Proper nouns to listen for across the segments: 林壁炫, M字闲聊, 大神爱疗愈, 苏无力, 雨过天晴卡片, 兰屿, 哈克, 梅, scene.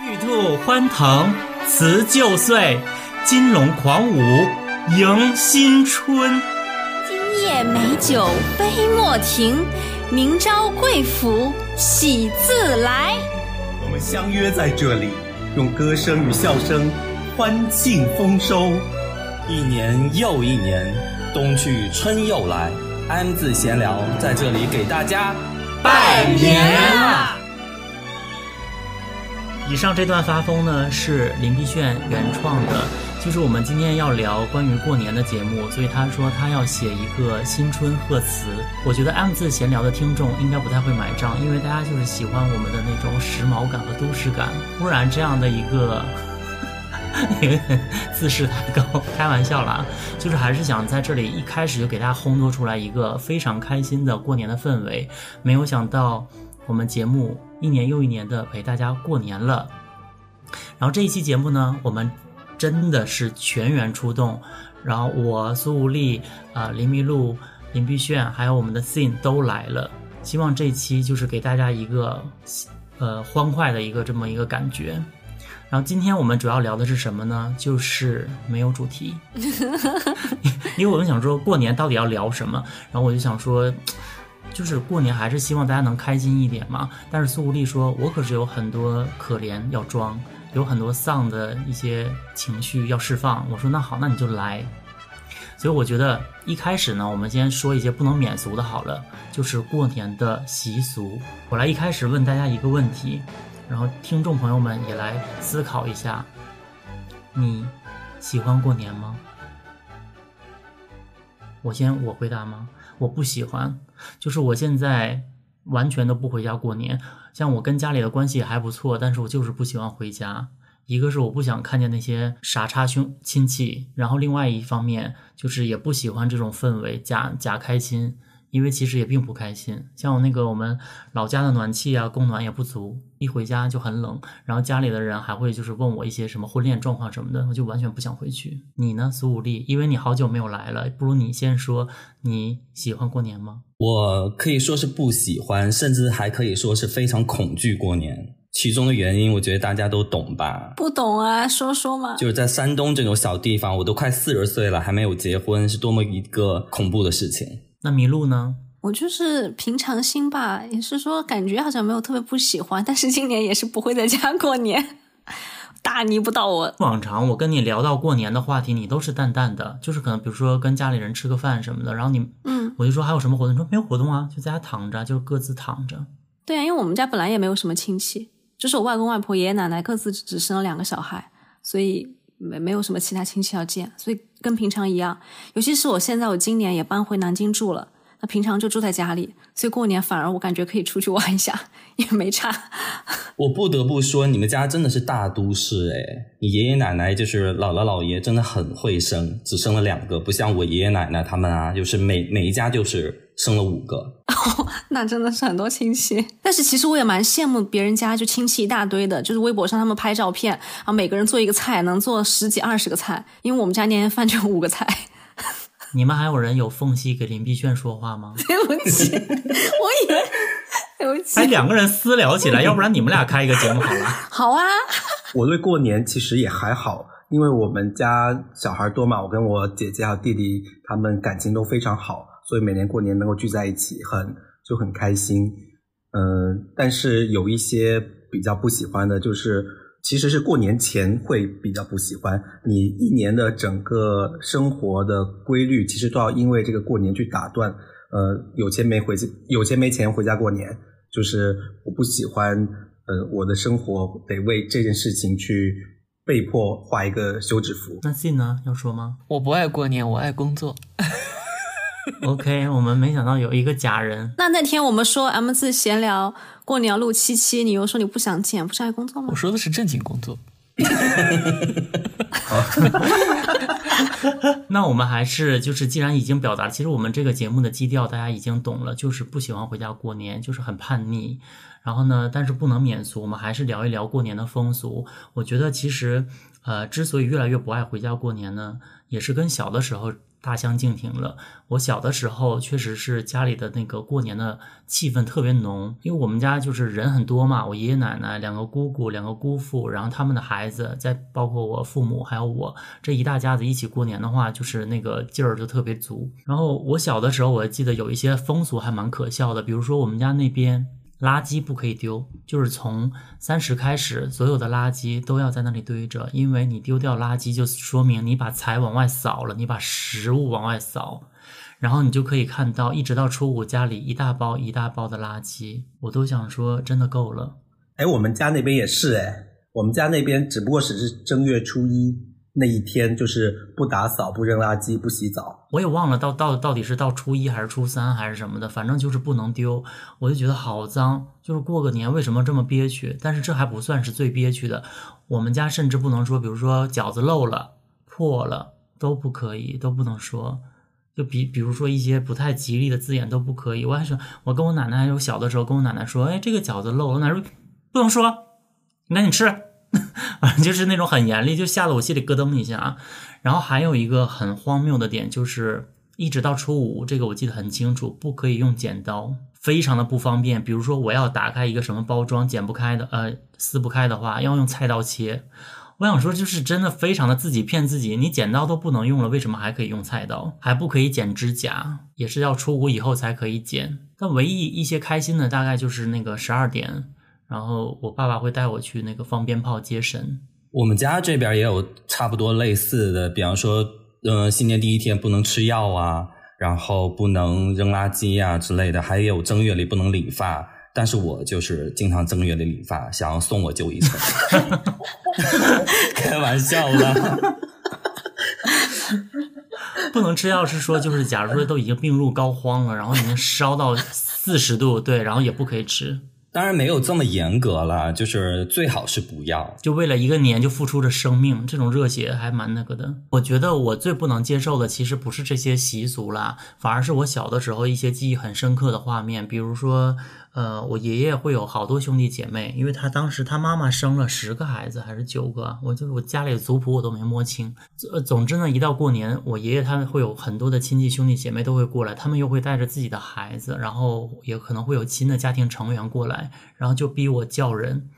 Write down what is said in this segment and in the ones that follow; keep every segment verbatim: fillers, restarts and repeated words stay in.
玉兔欢腾辞旧岁，金龙狂舞迎新春。今夜美酒杯莫停，明朝贵府喜自来。我们相约在这里，用歌声与笑声欢庆丰收。一年又一年，冬去春又来，安字闲聊在这里给大家拜年啦！以上这段发疯呢是林碧炫原创的，就是我们今天要聊关于过年的节目，所以他说他要写一个新春贺词。我觉得 M 字闲聊的听众应该不太会买账，因为大家就是喜欢我们的那种时髦感和都市感，不然这样的一个自视太高，开玩笑啦，就是还是想在这里一开始就给大家烘托出来一个非常开心的过年的氛围。没有想到我们节目一年又一年的陪大家过年了，然后这一期节目呢，我们真的是全员出动，然后我苏无力、呃、林麋鹿、林碧炫还有我们的 scene 都来了，希望这一期就是给大家一个呃欢快的一个这么一个感觉。然后今天我们主要聊的是什么呢？就是没有主题，因为我们想说过年到底要聊什么，然后我就想说就是过年还是希望大家能开心一点嘛，但是苏无力说我可是有很多可怜要装，有很多丧的一些情绪要释放，我说那好，那你就来。所以我觉得一开始呢，我们先说一些不能免俗的好了，就是过年的习俗。我来一开始问大家一个问题，然后听众朋友们也来思考一下，你喜欢过年吗？我先我回答吗？我不喜欢，就是我现在完全都不回家过年。像我跟家里的关系还不错，但是我就是不喜欢回家。一个是我不想看见那些傻叉兄亲戚，然后另外一方面就是也不喜欢这种氛围，假假开心，因为其实也并不开心。像我那个我们老家的暖气啊，供暖也不足，一回家就很冷，然后家里的人还会就是问我一些什么婚恋状况什么的，我就完全不想回去。你呢，苏武力？因为你好久没有来了，不如你先说你喜欢过年吗？我可以说是不喜欢，甚至还可以说是非常恐惧过年。其中的原因我觉得大家都懂吧？不懂啊，说说嘛。就是在山东这种小地方，我都快四十岁了还没有结婚，是多么一个恐怖的事情。那麋鹿呢？我就是平常心吧，也是说感觉好像没有特别不喜欢，但是今年也是不会在家过年，大逆不道我。往常我跟你聊到过年的话题，你都是淡淡的，就是可能比如说跟家里人吃个饭什么的，然后你，嗯，我就说还有什么活动，你说没有活动啊，就在家躺着，就各自躺着。对啊，因为我们家本来也没有什么亲戚，就是我外公外婆、爷爷奶奶各自只生了两个小孩，所以没没有什么其他亲戚要见，所以跟平常一样。尤其是我现在，我今年也搬回南京住了，那平常就住在家里，所以过年反而我感觉可以出去玩一下，也没差。我不得不说，你们家真的是大都市诶，你爷爷奶奶就是姥姥姥爷真的很会生，只生了两个，不像我爷爷奶奶他们啊，就是每每一家就是生了五个、哦、那真的是很多亲戚。但是其实我也蛮羡慕别人家就亲戚一大堆的，就是微博上他们拍照片啊，每个人做一个菜能做十几二十个菜，因为我们家年年饭就五个菜。你们还有人有缝隙给林碧炫说话吗？对不起，我以为对不起还两个人私聊起来，要不然你们俩开一个节目好了。好啊。我对过年其实也还好，因为我们家小孩多嘛，我跟我姐姐和弟弟他们感情都非常好，所以每年过年能够聚在一起很就很开心。嗯、呃，但是有一些比较不喜欢的，就是其实是过年前会比较不喜欢，你一年的整个生活的规律其实都要因为这个过年去打断。呃，有钱没回去，有钱没钱回家过年，就是我不喜欢。呃，我的生活得为这件事情去被迫画一个休止符。那信呢要说吗？我不爱过年，我爱工作。OK， 我们没想到有一个假人。那那天我们说 M 字闲聊过年要录七七，你又说你不想见，不是爱工作吗？我说的是正经工作。那我们还是就是既然已经表达了，其实我们这个节目的基调大家已经懂了，就是不喜欢回家过年，就是很叛逆。然后呢，但是不能免俗，我们还是聊一聊过年的风俗。我觉得其实呃，之所以越来越不爱回家过年呢，也是跟小的时候大相径庭了。我小的时候确实是家里的那个过年的气氛特别浓，因为我们家就是人很多嘛，我爷爷奶奶、两个姑姑、两个姑父，然后他们的孩子，再包括我父母还有我，这一大家子一起过年的话，就是那个劲儿就特别足。然后我小的时候我记得有一些风俗还蛮可笑的，比如说我们家那边垃圾不可以丢，就是从三十开始所有的垃圾都要在那里堆着，因为你丢掉垃圾就说明你把财往外扫了，你把食物往外扫，然后你就可以看到一直到初五家里一大包一大包的垃圾，我都想说真的够了。哎，我们家那边也是，哎，我们家那边只不过只是正月初一那一天就是不打扫、不扔垃圾、不洗澡，我也忘了到到到底是到初一还是初三还是什么的，反正就是不能丢。我就觉得好脏，就是过个年为什么这么憋屈？但是这还不算是最憋屈的，我们家甚至不能说，比如说饺子漏了、破了都不可以，都不能说。就比比如说一些不太吉利的字眼都不可以。我还是我跟我奶奶，我小的时候跟我奶奶说，哎，这个饺子漏了，奶奶说不能说，那你吃。就是那种很严厉，就吓得我心里咯噔一下啊。然后还有一个很荒谬的点，就是一直到初五，这个我记得很清楚，不可以用剪刀，非常的不方便。比如说我要打开一个什么包装，剪不开的呃撕不开的话，要用菜刀切。我想说就是真的非常的自己骗自己，你剪刀都不能用了，为什么还可以用菜刀？还不可以剪指甲，也是要初五以后才可以剪。但唯一一些开心的大概就是那个十二点，然后我爸爸会带我去那个放鞭炮接神。我们家这边也有差不多类似的，比方说，呃，新年第一天不能吃药啊，然后不能扔垃圾啊之类的，还有正月里不能理发。但是我就是经常正月里理发，想要送我舅一程。开玩笑了。不能吃药是说，就是假如说都已经病入膏肓了，然后已经烧到四十度，对，然后也不可以吃。当然没有这么严格了，就是最好是不要，就为了一个年就付出了生命，这种热血还蛮那个的。我觉得我最不能接受的其实不是这些习俗啦，反而是我小的时候一些记忆很深刻的画面。比如说呃，我爷爷会有好多兄弟姐妹，因为他当时他妈妈生了十个孩子还是九个，我就我家里的族谱我都没摸清。总之呢，一到过年，我爷爷他会有很多的亲戚兄弟姐妹都会过来，他们又会带着自己的孩子，然后也可能会有新的家庭成员过来，然后就逼我叫人。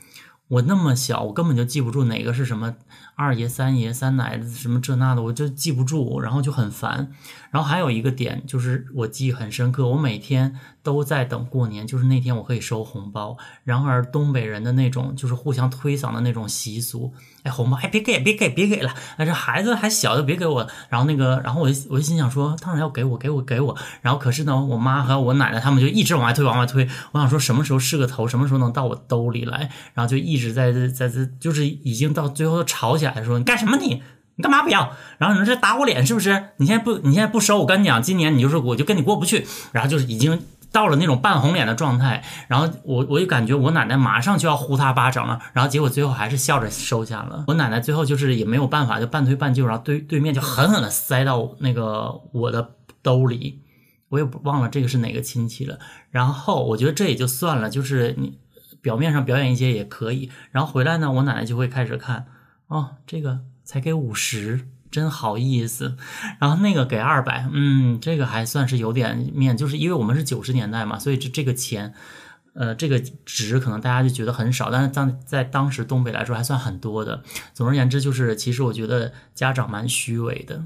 我那么小，我根本就记不住哪个是什么二爷、三爷、三奶什么这那的，我就记不住，然后就很烦。然后还有一个点就是我记忆很深刻，我每天都在等过年，就是那天我可以收红包。然而东北人的那种就是互相推搡的那种习俗，哎，红包哎别给别给别给了，哎这孩子还小就别给我。然后那个，然后我就我就心想说，当然要给我给我给我。然后可是呢，我妈和我奶奶他们就一直往外推往外推，我想说什么时候是个头，什么时候能到我兜里来，然后就一。一直在在在，就是已经到最后吵起来说，你干什么你你干嘛不要？然后你说这打我脸是不是？你现在不你现在不收，我跟你讲，今年你就是我就跟你过不去。然后就是已经到了那种半红脸的状态。然后我我就感觉我奶奶马上就要呼他巴掌了。然后结果最后还是笑着收下了。我奶奶最后就是也没有办法，就半推半就，然后对对面就狠狠的塞到那个我的兜里。我也忘了这个是哪个亲戚了。然后我觉得这也就算了，就是你。表面上表演一些也可以，然后回来呢，我奶奶就会开始看，哦，这个才给五十，真好意思，然后那个给二百，嗯，这个还算是有点面，就是因为我们是九十年代嘛，所以这这个钱，呃，这个值可能大家就觉得很少，但是当在当时东北来说还算很多的。总而言之，就是其实我觉得家长蛮虚伪的。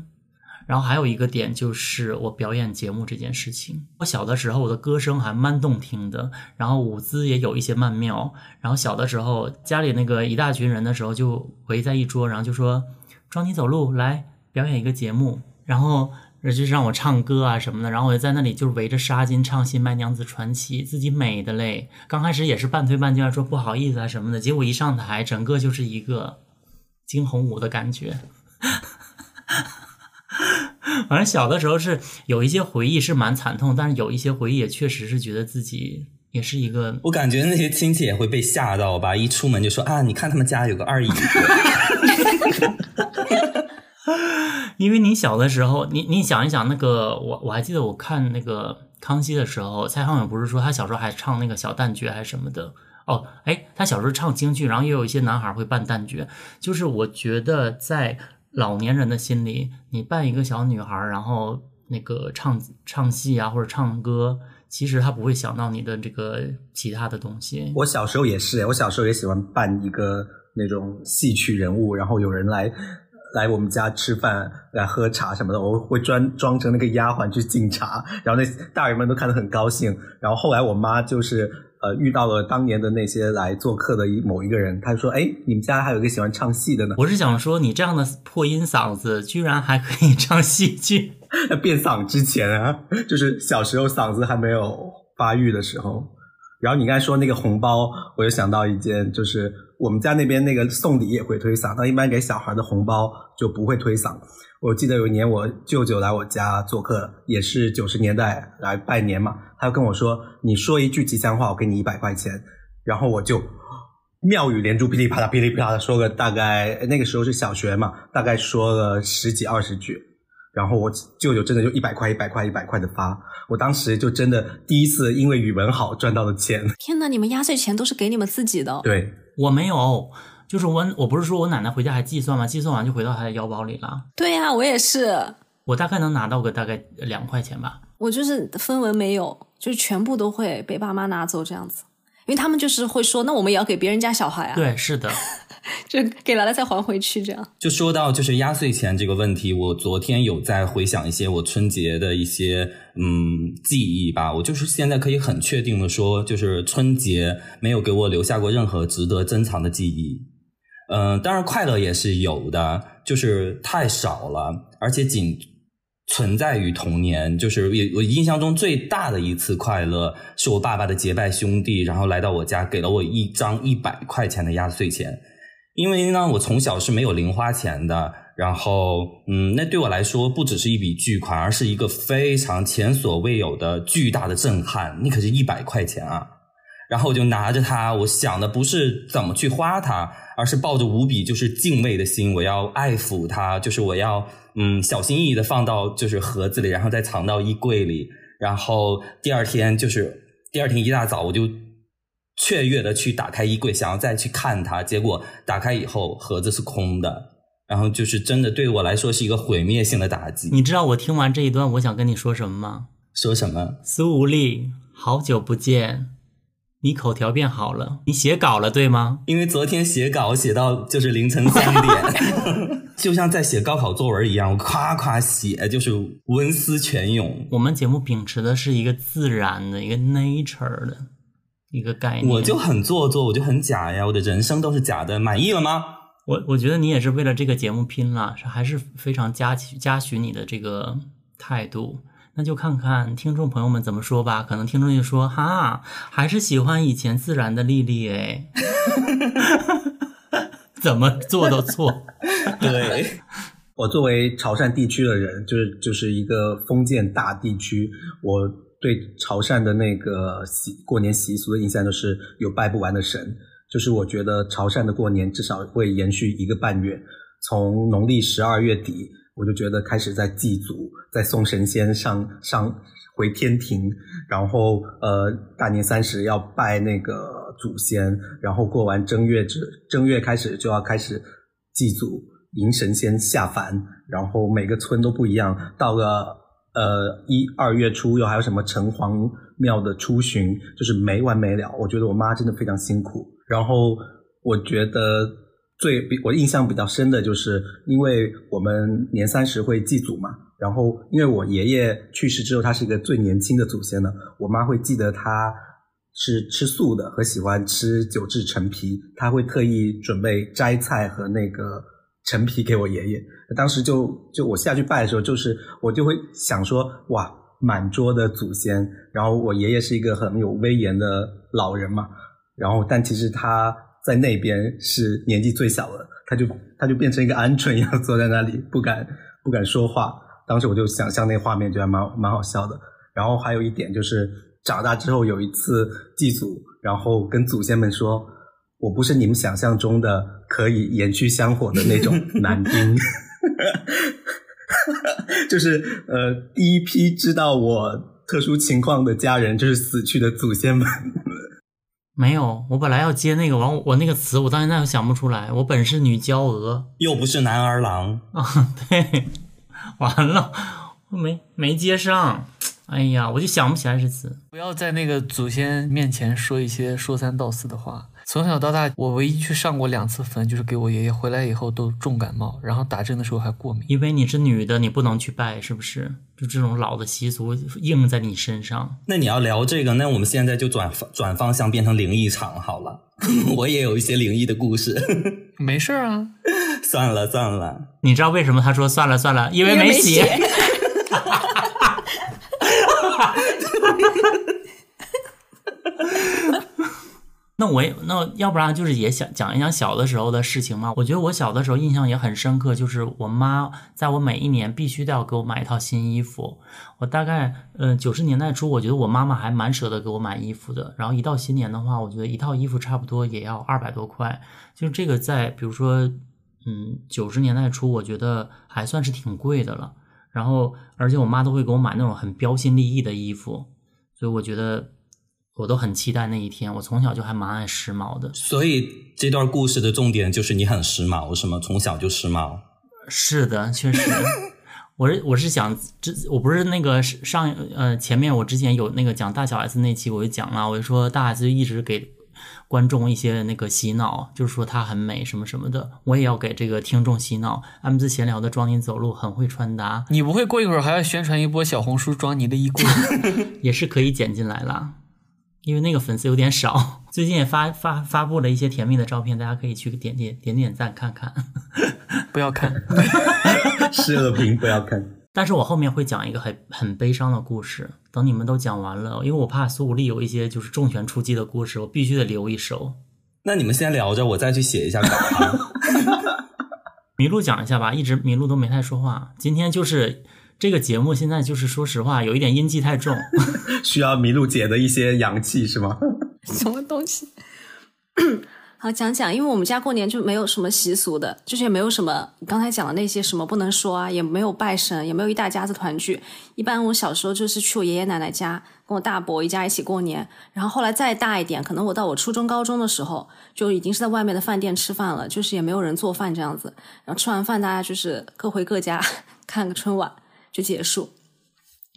然后还有一个点就是我表演节目这件事情，我小的时候我的歌声还蛮动听的，然后舞姿也有一些曼妙，然后小的时候家里那个一大群人的时候就围在一桌，然后就说装你走路来表演一个节目，然后就让我唱歌啊什么的，然后我就在那里就围着纱巾唱新白娘子传奇，自己美的嘞，刚开始也是半推半就说不好意思啊什么的，结果一上台整个就是一个惊鸿舞的感觉。反正小的时候是有一些回忆是蛮惨痛，但是有一些回忆也确实是觉得自己也是一个，我感觉那些亲戚也会被吓到吧，一出门就说啊，你看他们家有个二姨。因为你小的时候，你你想一想那个，我我还记得我看那个康熙的时候，蔡康永不是说他小时候还唱那个小旦角还是什么的。哦，哎，他小时候唱京剧，然后也有一些男孩会扮旦角，就是我觉得在老年人的心理，你扮一个小女孩，然后那个唱唱戏啊，或者唱歌，其实他不会想到你的这个其他的东西。我小时候也是，我小时候也喜欢扮一个那种戏曲人物，然后有人来来我们家吃饭来喝茶什么的，我会装装成那个丫鬟去敬茶，然后那大人们都看得很高兴。然后后来我妈就是呃遇到了当年的那些来做客的某一个人，她说诶，你们家还有一个喜欢唱戏的呢。我是想说你这样的破音嗓子居然还可以唱戏剧。变嗓之前啊，就是小时候嗓子还没有发育的时候。然后你刚才说那个红包，我就想到一件，就是我们家那边那个送礼也会推搡，但一般给小孩的红包就不会推搡。我记得有一年我舅舅来我家做客，也是九十年代来拜年嘛，他就跟我说，你说一句吉祥话，我给你一百块钱。然后我就妙语连珠，噼里啪啦噼里啪啦说个大概，那个时候是小学嘛，大概说了十几二十句。然后我舅舅真的就一百块一百块一百块的发，我当时就真的第一次因为语文好赚到的钱。天哪，你们压岁钱都是给你们自己的？对，我没有，就是我我不是说我奶奶回家还计算吗？计算完就回到她的腰包里了。对啊，我也是，我大概能拿到个大概两块钱吧。我就是分文没有，就是全部都会被爸妈拿走这样子，因为他们就是会说，那我们也要给别人家小孩啊。对，是的。就给来了再还回去这样。就说到就是压岁钱这个问题，我昨天有在回想一些我春节的一些嗯记忆吧，我就是现在可以很确定的说，就是春节没有给我留下过任何值得珍藏的记忆。嗯、呃，当然快乐也是有的，就是太少了，而且仅存在于童年。就是我印象中最大的一次快乐是我爸爸的结拜兄弟，然后来到我家给了我一张一百块钱的压岁钱。因为呢，我从小是没有零花钱的，然后嗯，那对我来说不只是一笔巨款，而是一个非常前所未有的巨大的震撼。那可是一百块钱啊！然后我就拿着它，我想的不是怎么去花它，而是抱着无比就是敬畏的心，我要爱抚它，就是我要嗯小心翼翼的放到就是盒子里，然后再藏到衣柜里。然后第二天就是第二天一大早我就雀跃的去打开衣柜，想要再去看它，结果打开以后盒子是空的，然后就是真的对我来说是一个毁灭性的打击。你知道我听完这一段我想跟你说什么吗？说什么？苏无力，好久不见，你口条变好了，你写稿了对吗？因为昨天写稿写到就是凌晨三点，就像在写高考作文一样，我夸夸写，就是文思泉涌。我们节目秉持的是一个自然的一个 nature 的一个概念。我就很做作，我就很假呀，我的人生都是假的，满意了吗？我我觉得你也是为了这个节目拼了，还是非常嘉许嘉许你的这个态度。那就看看听众朋友们怎么说吧，可能听众就说哈，还是喜欢以前自然的丽丽诶。怎么做都错。对。我作为潮汕地区的人，就是就是一个封建大地区，我对潮汕的那个习过年习俗的印象就是有拜不完的神，就是我觉得潮汕的过年至少会延续一个半月，从农历十二月底我就觉得开始在祭祖，在送神仙上上回天庭，然后呃大年三十要拜那个祖先，然后过完正月之正月开始就要开始祭祖迎神仙下凡，然后每个村都不一样，到了呃，一二月初又还有什么城隍庙的出巡，就是没完没了。我觉得我妈真的非常辛苦。然后我觉得最我印象比较深的就是，因为我们年三十会祭祖嘛，然后因为我爷爷去世之后，他是一个最年轻的祖先呢，我妈会记得他是吃素的和喜欢吃九制陈皮，他会特意准备摘菜和那个陈皮给我爷爷。当时就就我下去拜的时候，就是我就会想说，哇，满桌的祖先，然后我爷爷是一个很有威严的老人嘛，然后但其实他在那边是年纪最小的，他就他就变成一个鹌鹑一样坐在那里，不敢不敢说话。当时我就想象那画面，觉得蛮蛮好笑的。然后还有一点就是长大之后有一次祭祖，然后跟祖先们说，我不是你们想象中的可以延续香火的那种男丁。就是呃，第一批知道我特殊情况的家人就是死去的祖先们。没有，我本来要接那个，完我那个词我到现在想不出来。我本是女娇娥，又不是男儿郎啊！对，完了，没没接上。哎呀，我就想不起来这词。不要在那个祖先面前说一些说三道四的话。从小到大，我唯一去上过两次坟，就是给我爷爷，回来以后都重感冒，然后打针的时候还过敏。因为你是女的，你不能去拜，是不是？就这种老的习俗硬在你身上。那你要聊这个，那我们现在就转转方向，变成灵异场好了。我也有一些灵异的故事。没事啊，算了算了。你知道为什么他说算了算了？因为没写。那我也那要不然就是也想讲一讲小的时候的事情嘛。我觉得我小的时候印象也很深刻，就是我妈在我每一年必须都要给我买一套新衣服。我大概呃九十年代初，我觉得我妈妈还蛮舍得给我买衣服的。然后一到新年的话，我觉得一套衣服差不多也要二百多块，就是这个在比如说嗯九十年代初，我觉得还算是挺贵的了。然后而且我妈都会给我买那种很标新立异的衣服，所以我觉得。我都很期待那一天，我从小就还蛮爱时髦的。所以这段故事的重点就是你很时髦，是吗？从小就时髦。是的，确实。我是我是想，我不是那个上呃前面我之前有那个讲大小 S 那期我就讲了，我就说大 S 就一直给观众一些那个洗脑，就是说她很美什么什么的，我也要给这个听众洗脑。M 字闲聊的庄妮走路很会穿搭，你不会过一会儿还要宣传一波小红书庄妮的衣柜？也是可以剪进来了。因为那个粉丝有点少，最近也发发发布了一些甜蜜的照片，大家可以去点点点点赞看看。不要看，失了评不要看。但是我后面会讲一个很很悲伤的故事，等你们都讲完了，因为我怕苏武力有一些就是重拳出击的故事，我必须得留一手。那你们先聊着，我再去写一下稿。麋鹿讲一下吧，一直麋鹿都没太说话，今天就是。这个节目现在就是说实话有一点阴气太重，需要麋鹿姐的一些阳气是吗？什么东西？好，讲讲，因为我们家过年就没有什么习俗的，就是也没有什么刚才讲的那些什么不能说啊，也没有拜神，也没有一大家子团聚。一般我小时候就是去我爷爷奶奶家，跟我大伯一家一起过年，然后后来再大一点，可能我到我初中高中的时候，就已经是在外面的饭店吃饭了，就是也没有人做饭这样子，然后吃完饭大家就是各回各家看个春晚。就结束。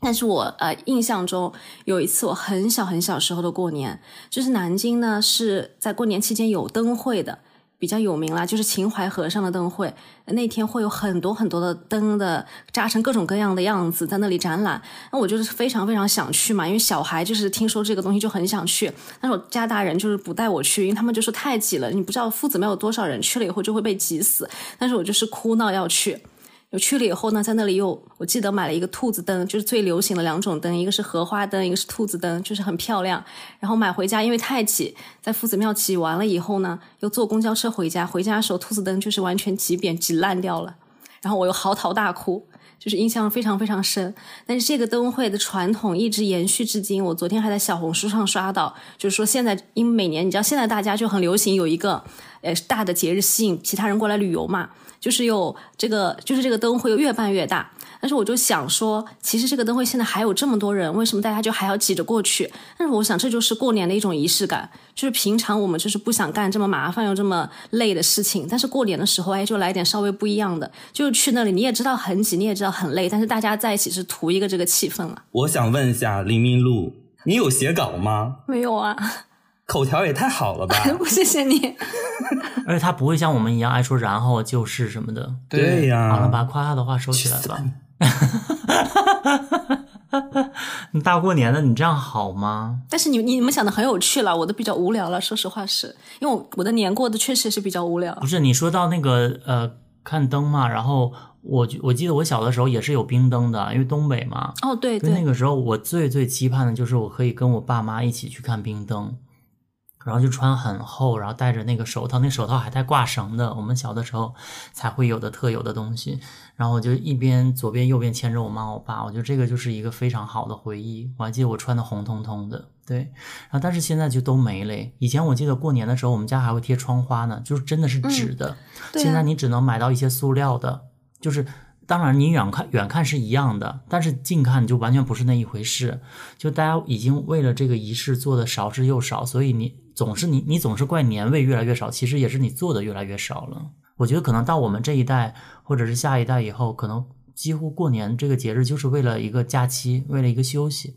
但是我呃印象中有一次我很小很小时候的过年，就是南京呢是在过年期间有灯会的，比较有名啦，就是秦淮河上的灯会，那天会有很多很多的灯的扎成各种各样的样子在那里展览。那我就是非常非常想去嘛，因为小孩就是听说这个东西就很想去，但是我家大人就是不带我去，因为他们就说太挤了，你不知道夫子庙有多少人去了以后就会被挤死，但是我就是哭闹要去。我去了以后呢，在那里又我记得买了一个兔子灯，就是最流行的两种灯，一个是荷花灯，一个是兔子灯，就是很漂亮。然后买回家，因为太挤，在夫子庙挤完了以后呢，又坐公交车回家。回家的时候，兔子灯就是完全挤扁、挤烂掉了。然后我又嚎啕大哭，就是印象非常非常深。但是这个灯会的传统一直延续至今。我昨天还在小红书上刷到，就是说现在因为每年你知道现在大家就很流行有一个呃大的节日吸引其他人过来旅游嘛。就是有这个，就是这个灯会越办越大，但是我就想说，其实这个灯会现在还有这么多人，为什么大家就还要挤着过去？但是我想，这就是过年的一种仪式感，就是平常我们就是不想干这么麻烦又这么累的事情，但是过年的时候，哎，就来点稍微不一样的，就是去那里你也知道很挤，你也知道很累，但是大家在一起是图一个这个气氛了。我想问一下林明路，你有写稿吗？没有啊。口条也太好了吧！我谢谢你。而且他不会像我们一样爱说然后就是什么的。对呀、啊，好了吧，夸他的话收起来吧。你大过年的，你这样好吗？但是你你们想的很有趣了，我的比较无聊了。说实话是，因为我我的年过的确实是比较无聊。不是你说到那个呃看灯嘛，然后我我记得我小的时候也是有冰灯的，因为东北嘛。哦对对。那个时候我最最期盼的就是我可以跟我爸妈一起去看冰灯。然后就穿很厚，然后戴着那个手套，那手套还带挂绳的，我们小的时候才会有的特有的东西。然后我就一边左边右边牵着我妈我爸，我觉得这个就是一个非常好的回忆。我还记得我穿的红彤彤的，对。然后但是现在就都没了。以前我记得过年的时候我们家还会贴窗花呢，就是真的是纸的、嗯对啊、现在你只能买到一些塑料的，就是当然你远看远看是一样的，但是近看就完全不是那一回事。就大家已经为了这个仪式做的少之又少，所以你总是你你总是怪年味越来越少，其实也是你做的越来越少了。我觉得可能到我们这一代或者是下一代以后，可能几乎过年这个节日就是为了一个假期，为了一个休息，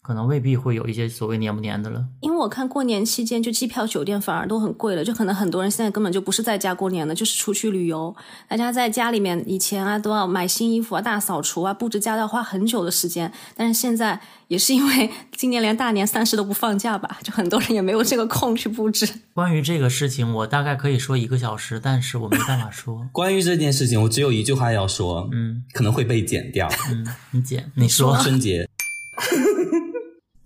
可能未必会有一些所谓年不年的了。因为我看过年期间就机票酒店反而都很贵了，就可能很多人现在根本就不是在家过年了，就是出去旅游。大家在家里面以前啊都要买新衣服啊，大扫除啊，布置家要花很久的时间，但是现在也是因为今年连大年三十都不放假吧，就很多人也没有这个空去布置。关于这个事情我大概可以说一个小时，但是我没办法说关于这件事情我只有一句话要说，嗯，可能会被剪掉。嗯，你剪你说春节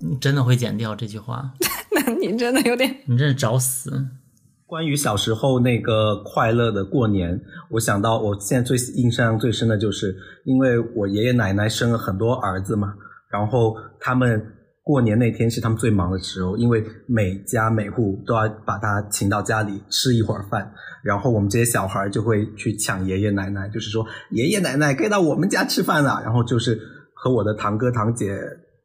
你真的会剪掉这句话那你真的有点，你真是找死。关于小时候那个快乐的过年，我想到我现在最印象最深的就是因为我爷爷奶奶生了很多儿子嘛，然后他们过年那天是他们最忙的时候，因为每家每户都要把他请到家里吃一会儿饭，然后我们这些小孩就会去抢爷爷奶奶，就是说爷爷奶奶该到我们家吃饭了，然后就是和我的堂哥堂姐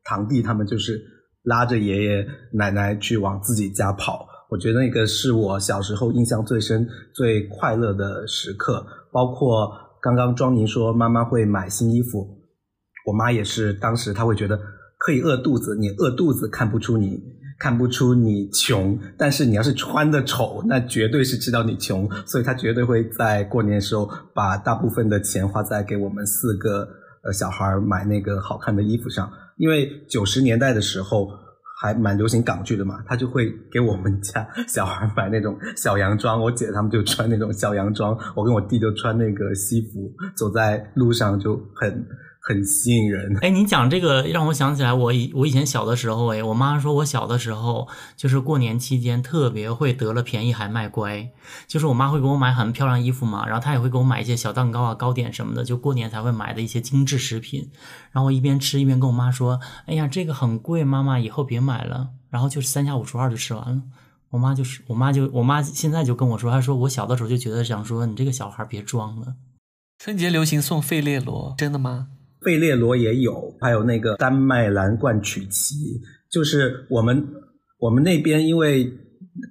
堂弟他们就是拉着爷爷奶奶去往自己家跑。我觉得那个是我小时候印象最深最快乐的时刻，包括刚刚庄宁说妈妈会买新衣服，我妈也是，当时她会觉得可以饿肚子，你饿肚子看不出你看不出你穷，但是你要是穿的丑那绝对是知道你穷，所以她绝对会在过年的时候把大部分的钱花在给我们四个呃小孩买那个好看的衣服上。因为九十年代的时候还蛮流行港剧的嘛，他就会给我们家小孩买那种小洋装，我姐他们就穿那种小洋装，我跟我弟就穿那个西服，走在路上就很很吸引人。哎，你讲这个让我想起来我以我以前小的时候，哎，我妈说我小的时候就是过年期间特别会得了便宜还卖乖，就是我妈会给我买很漂亮衣服嘛，然后她也会给我买一些小蛋糕啊糕点什么的，就过年才会买的一些精致食品，然后我一边吃一边跟我妈说，哎呀这个很贵妈妈以后别买了，然后就是三下五除二就吃完了。我妈就是我妈就我妈现在就跟我说，她说我小的时候就觉得想说你这个小孩别装了。春节流行送费列罗，真的吗？费列罗也有，还有那个丹麦蓝冠曲奇，就是我们我们那边因为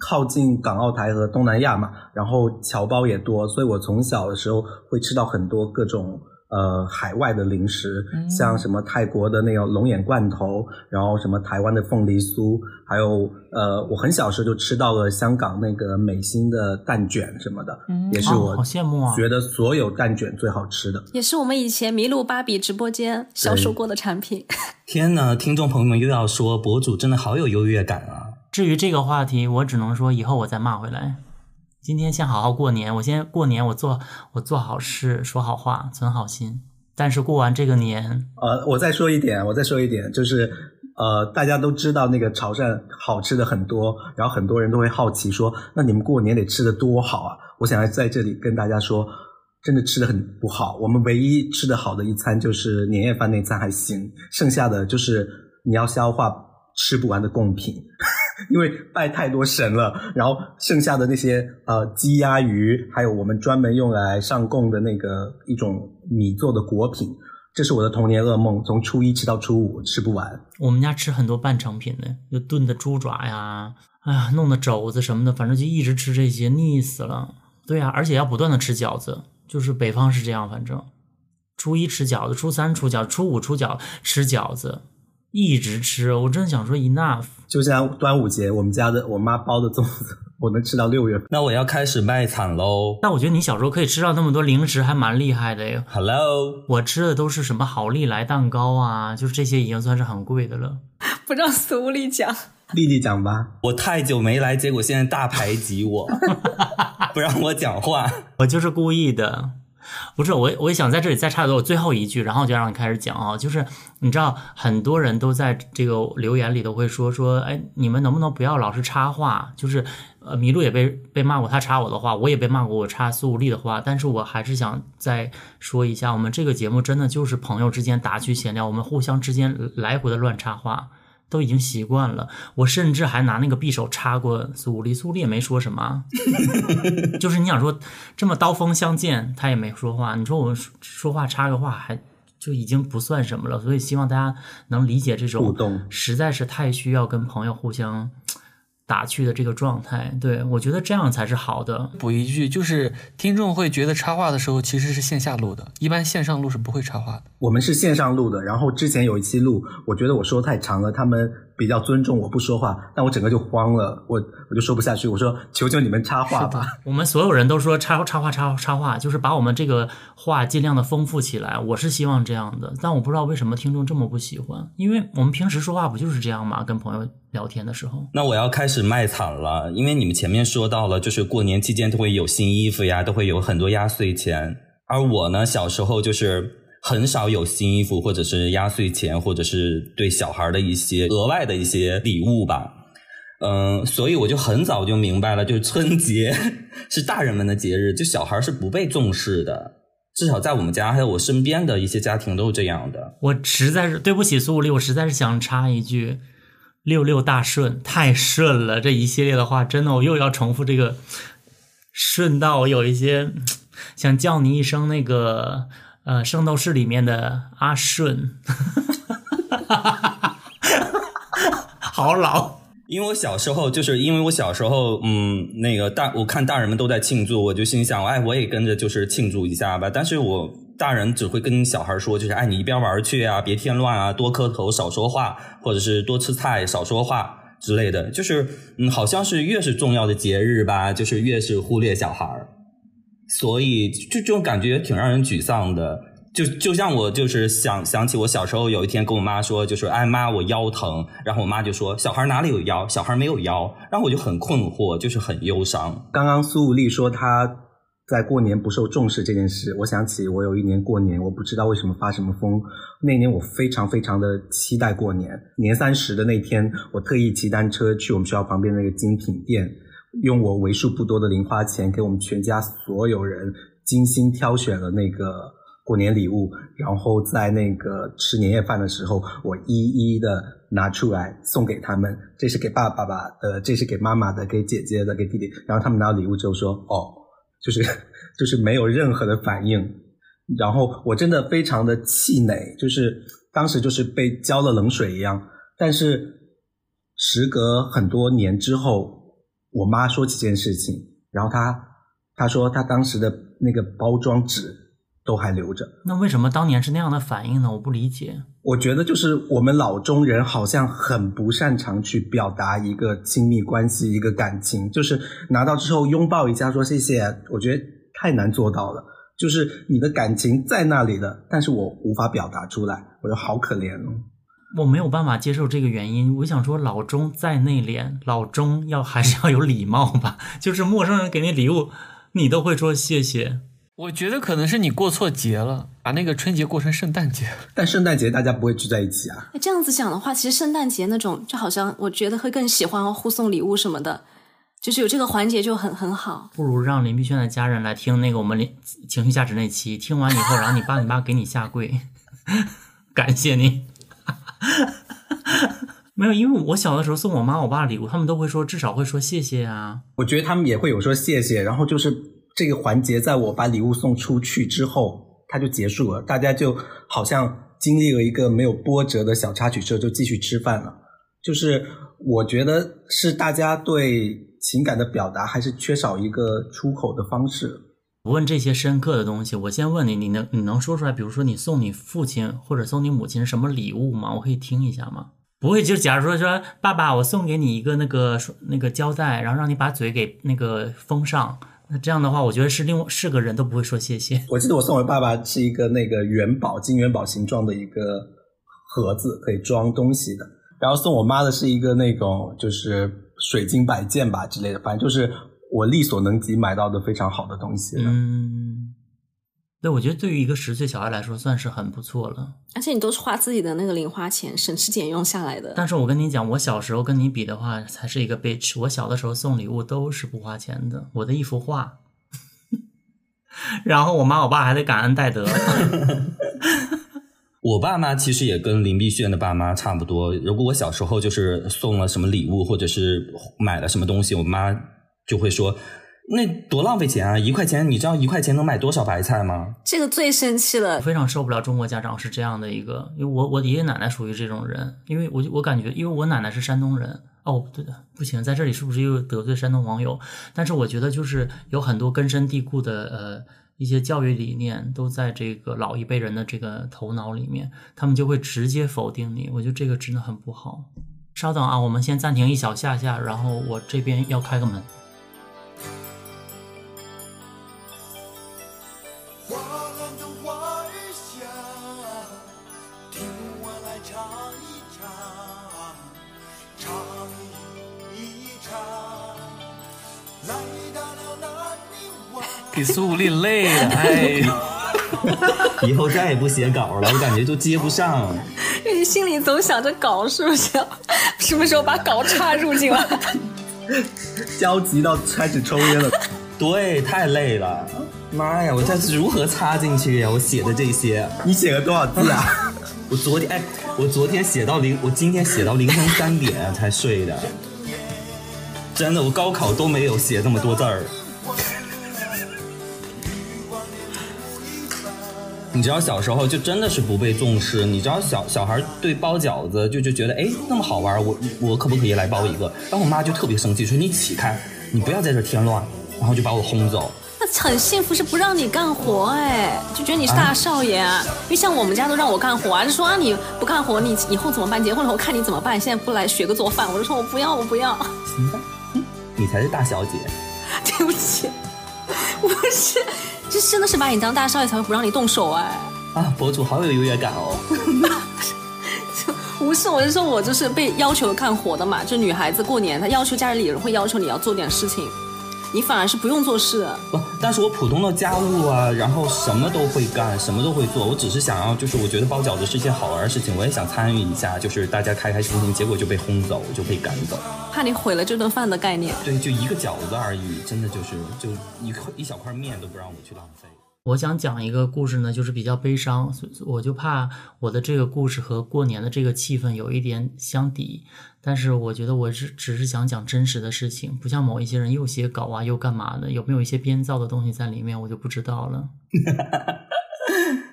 靠近港澳台和东南亚嘛，然后侨胞也多，所以我从小的时候会吃到很多各种呃海外的零食，像什么泰国的那种龙眼罐头，然后什么台湾的凤梨酥，还有呃我很小时候就吃到了香港那个美心的蛋卷什么的，嗯，也是我好羡慕啊，觉得所有蛋卷最好吃的，也是我们以前麋鹿芭比直播间销售过的产品。天哪，听众朋友们又要说博主真的好有优越感啊。至于这个话题我只能说以后我再骂回来，今天先好好过年，我先过年我做我做好事说好话存好心，但是过完这个年呃，我再说一点我再说一点就是呃，大家都知道那个潮汕好吃的很多，然后很多人都会好奇说那你们过年得吃的多好啊，我想在这里跟大家说真的吃的很不好，我们唯一吃的好的一餐就是年夜饭那餐还行，剩下的就是你要消化吃不完的贡品因为拜太多神了，然后剩下的那些呃鸡鸭鱼，还有我们专门用来上供的那个一种米做的果品，这是我的童年噩梦，从初一吃到初五吃不完。我们家吃很多半成品的，就炖的猪爪呀，哎呀，弄的肘子什么的，反正就一直吃这些，腻死了。对啊，而且要不断的吃饺子，就是北方是这样，反正初一吃饺子，初三吃饺子，初五吃饺子，吃饺子。一直吃，我真想说 enough。 就像端午节我们家的我妈包的粽子我能吃到六月份，那我要开始卖惨喽。那我觉得你小时候可以吃到那么多零食还蛮厉害的耶。 Hello， 我吃的都是什么好利来蛋糕啊，就是这些已经算是很贵的了。不让苏丽讲丽丽讲吧，我太久没来结果现在大排挤我不让我讲话，我就是故意的。不是，我我也想在这里再插一句，我最后一句，然后就让你开始讲啊。就是你知道，很多人都在这个留言里头会说说，哎，你们能不能不要老是插话？就是呃，麋鹿也被被骂过，他插我的话，我也被骂过，我插苏无力的话。但是我还是想再说一下，我们这个节目真的就是朋友之间打趣闲聊，我们互相之间来回的乱插话。都已经习惯了，我甚至还拿那个匕首插过苏无力，苏无力也没说什么就是你想说这么刀锋相见他也没说话，你说我说话插个话还就已经不算什么了，所以希望大家能理解这种互动实在是太需要跟朋友互相打趣的这个状态，对，我觉得这样才是好的。补一句，就是听众会觉得插画的时候其实是线下录的，一般线上录是不会插画的。我们是线上录的，然后之前有一期录，我觉得我说太长了，他们比较尊重我不说话，但我整个就慌了，我我就说不下去，我说求求你们插画吧。我们所有人都说插插画插插画，就是把我们这个画尽量的丰富起来，我是希望这样的，但我不知道为什么听众这么不喜欢，因为我们平时说话不就是这样嘛，跟朋友聊天的时候。那我要开始卖惨了，因为你们前面说到了，就是过年期间都会有新衣服呀，都会有很多压岁钱，而我呢小时候就是很少有新衣服或者是压岁钱或者是对小孩的一些额外的一些礼物吧。嗯，所以我就很早就明白了，就是春节是大人们的节日，就小孩是不被重视的，至少在我们家还有我身边的一些家庭都是这样的。我实在是对不起苏武力，我实在是想插一句，六六大顺，太顺了，这一系列的话真的我又要重复这个顺到有一些想叫你一声那个呃圣斗士里面的阿顺好老。因为我小时候就是因为我小时候嗯那个大我看大人们都在庆祝，我就心想哎我也跟着就是庆祝一下吧，但是我大人只会跟小孩说，就是哎，你一边玩去啊，别添乱啊，多磕头少说话，或者是多吃菜少说话之类的，就是嗯，好像是越是重要的节日吧，就是越是忽略小孩，所以就这种感觉挺让人沮丧的。就就像我就是想想起我小时候有一天跟我妈说，就是哎妈我腰疼，然后我妈就说小孩哪里有腰，小孩没有腰，然后我就很困惑，就是很忧伤。刚刚苏武力说他在过年不受重视这件事，我想起我有一年过年，我不知道为什么发什么疯，那年我非常非常的期待过年，年三十的那天我特意骑单车去我们学校旁边那个精品店，用我为数不多的零花钱给我们全家所有人精心挑选了那个过年礼物，然后在那个吃年夜饭的时候我一一的拿出来送给他们，这是给爸爸爸的，这是给妈妈的，给姐姐的，给弟弟，然后他们拿到礼物之后说哦，就是就是没有任何的反应，然后我真的非常的气馁，就是当时就是被浇了冷水一样。但是时隔很多年之后，我妈说起这件事情，然后她她说她当时的那个包装纸都还留着。那为什么当年是那样的反应呢？我不理解。我觉得就是我们老中人好像很不擅长去表达一个亲密关系，一个感情，就是拿到之后拥抱一下说谢谢，我觉得太难做到了，就是你的感情在那里了，但是我无法表达出来，我就好可怜哦。我没有办法接受这个原因，我想说老中在内敛，老中要还是要有礼貌吧，就是陌生人给你礼物你都会说谢谢。我觉得可能是你过错节了，把那个春节过成圣诞节。但圣诞节大家不会聚在一起啊。这样子讲的话，其实圣诞节那种就好像我觉得会更喜欢互送礼物什么的，就是有这个环节就很很好。不如让林碧轩的家人来听那个我们情绪价值那期，听完以后，然后你爸你妈给你下跪，感谢你。没有，因为我小的时候送我妈我爸礼物，他们都会说至少会说谢谢啊。我觉得他们也会有说谢谢，然后就是这个环节在我把礼物送出去之后它就结束了，大家就好像经历了一个没有波折的小插曲之后就继续吃饭了。就是我觉得是大家对情感的表达还是缺少一个出口的方式。不问这些深刻的东西，我先问你，你能你能说出来比如说你送你父亲或者送你母亲什么礼物吗？我可以听一下吗？不会，就假如说说爸爸我送给你一个那个那个胶带，然后让你把嘴给那个封上，那这样的话我觉得是另外是个人都不会说谢谢。我记得我送我爸爸是一个那个元宝金元宝形状的一个盒子，可以装东西的，然后送我妈的是一个那种就是水晶摆件吧之类的，反正就是我力所能及买到的非常好的东西了。嗯，对，我觉得对于一个十岁小孩来说算是很不错了，而且你都是花自己的那个零花钱省吃俭用下来的。但是我跟你讲，我小时候跟你比的话才是一个 bitch， 我小的时候送礼物都是不花钱的，我的一幅画然后我妈我爸还得感恩戴德我爸妈其实也跟林碧炫的爸妈差不多，如果我小时候就是送了什么礼物或者是买了什么东西，我妈就会说那多浪费钱啊！一块钱，你知道一块钱能买多少白菜吗？这个最生气了，非常受不了中国家长是这样的一个，因为我我爷爷奶奶属于这种人，因为我我感觉，因为我奶奶是山东人。哦，对的，不行，在这里是不是又得罪山东网友？但是我觉得就是有很多根深蒂固的呃一些教育理念都在这个老一辈人的这个头脑里面，他们就会直接否定你，我觉得这个真的很不好。稍等啊，我们先暂停一小下下，然后我这边要开个门。比苏林累了，哎，以后再也不写稿了，我感觉都接不上。你心里总想着稿是不是？什么时候把稿插入进来？焦急到开始抽烟了，对，太累了。妈呀，我这是如何插进去呀？我写的这些，你写了多少字啊？我昨天，哎，我昨天写到零，我今天写到凌晨三点才睡的。真的，我高考都没有写那么多字儿。你知道小时候就真的是不被重视，你知道小小孩对包饺子就就觉得哎那么好玩，我我可不可以来包一个？然后我妈就特别生气，说你起开，你不要在这添乱，然后就把我轰走。那很幸福是不让你干活，哎，就觉得你是大少爷啊。因为像我们家都让我干活啊，就说啊你不干活你以后怎么办？结婚了我看你怎么办？现在不来学个做饭，我就说我不要我不要。行吧，嗯，你才是大小姐。对不起，我是。这真的是把你当大少爷才会不让你动手，哎！啊，博主好有优越感哦！不是，我是说我就是被要求干活的嘛，就女孩子过年她要求家里人会要求你要做点事情，你反而是不用做事。不，但是我普通的家务啊，然后什么都会干，什么都会做。我只是想要，就是我觉得包饺子是一件好玩的事情，我也想参与一下，就是大家开开心心。结果就被轰走，就被赶走，怕你毁了这顿饭的概念。对，就一个饺子而已，真的就是就一块一小块面都不让我去浪费。我想讲一个故事呢，就是比较悲伤，我就怕我的这个故事和过年的这个气氛有一点相抵，但是我觉得我是只是想讲真实的事情，不像某一些人又写稿啊又干嘛的，有没有一些编造的东西在里面我就不知道了。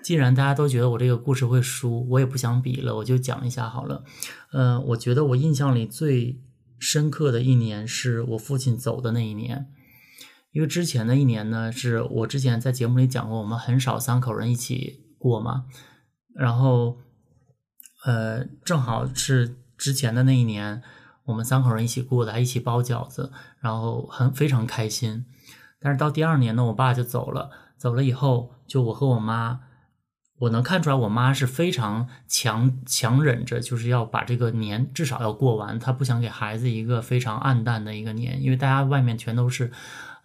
既然大家都觉得我这个故事会输，我也不想比了，我就讲一下好了。呃，我觉得我印象里最深刻的一年是我父亲走的那一年。因为之前的一年呢，是我之前在节目里讲过，我们很少三口人一起过嘛。然后，呃，正好是之前的那一年，我们三口人一起过的，还一起包饺子，然后很非常开心。但是到第二年呢，我爸就走了，走了以后，就我和我妈，我能看出来，我妈是非常强强忍着，就是要把这个年至少要过完，她不想给孩子一个非常暗淡的一个年，因为大家外面全都是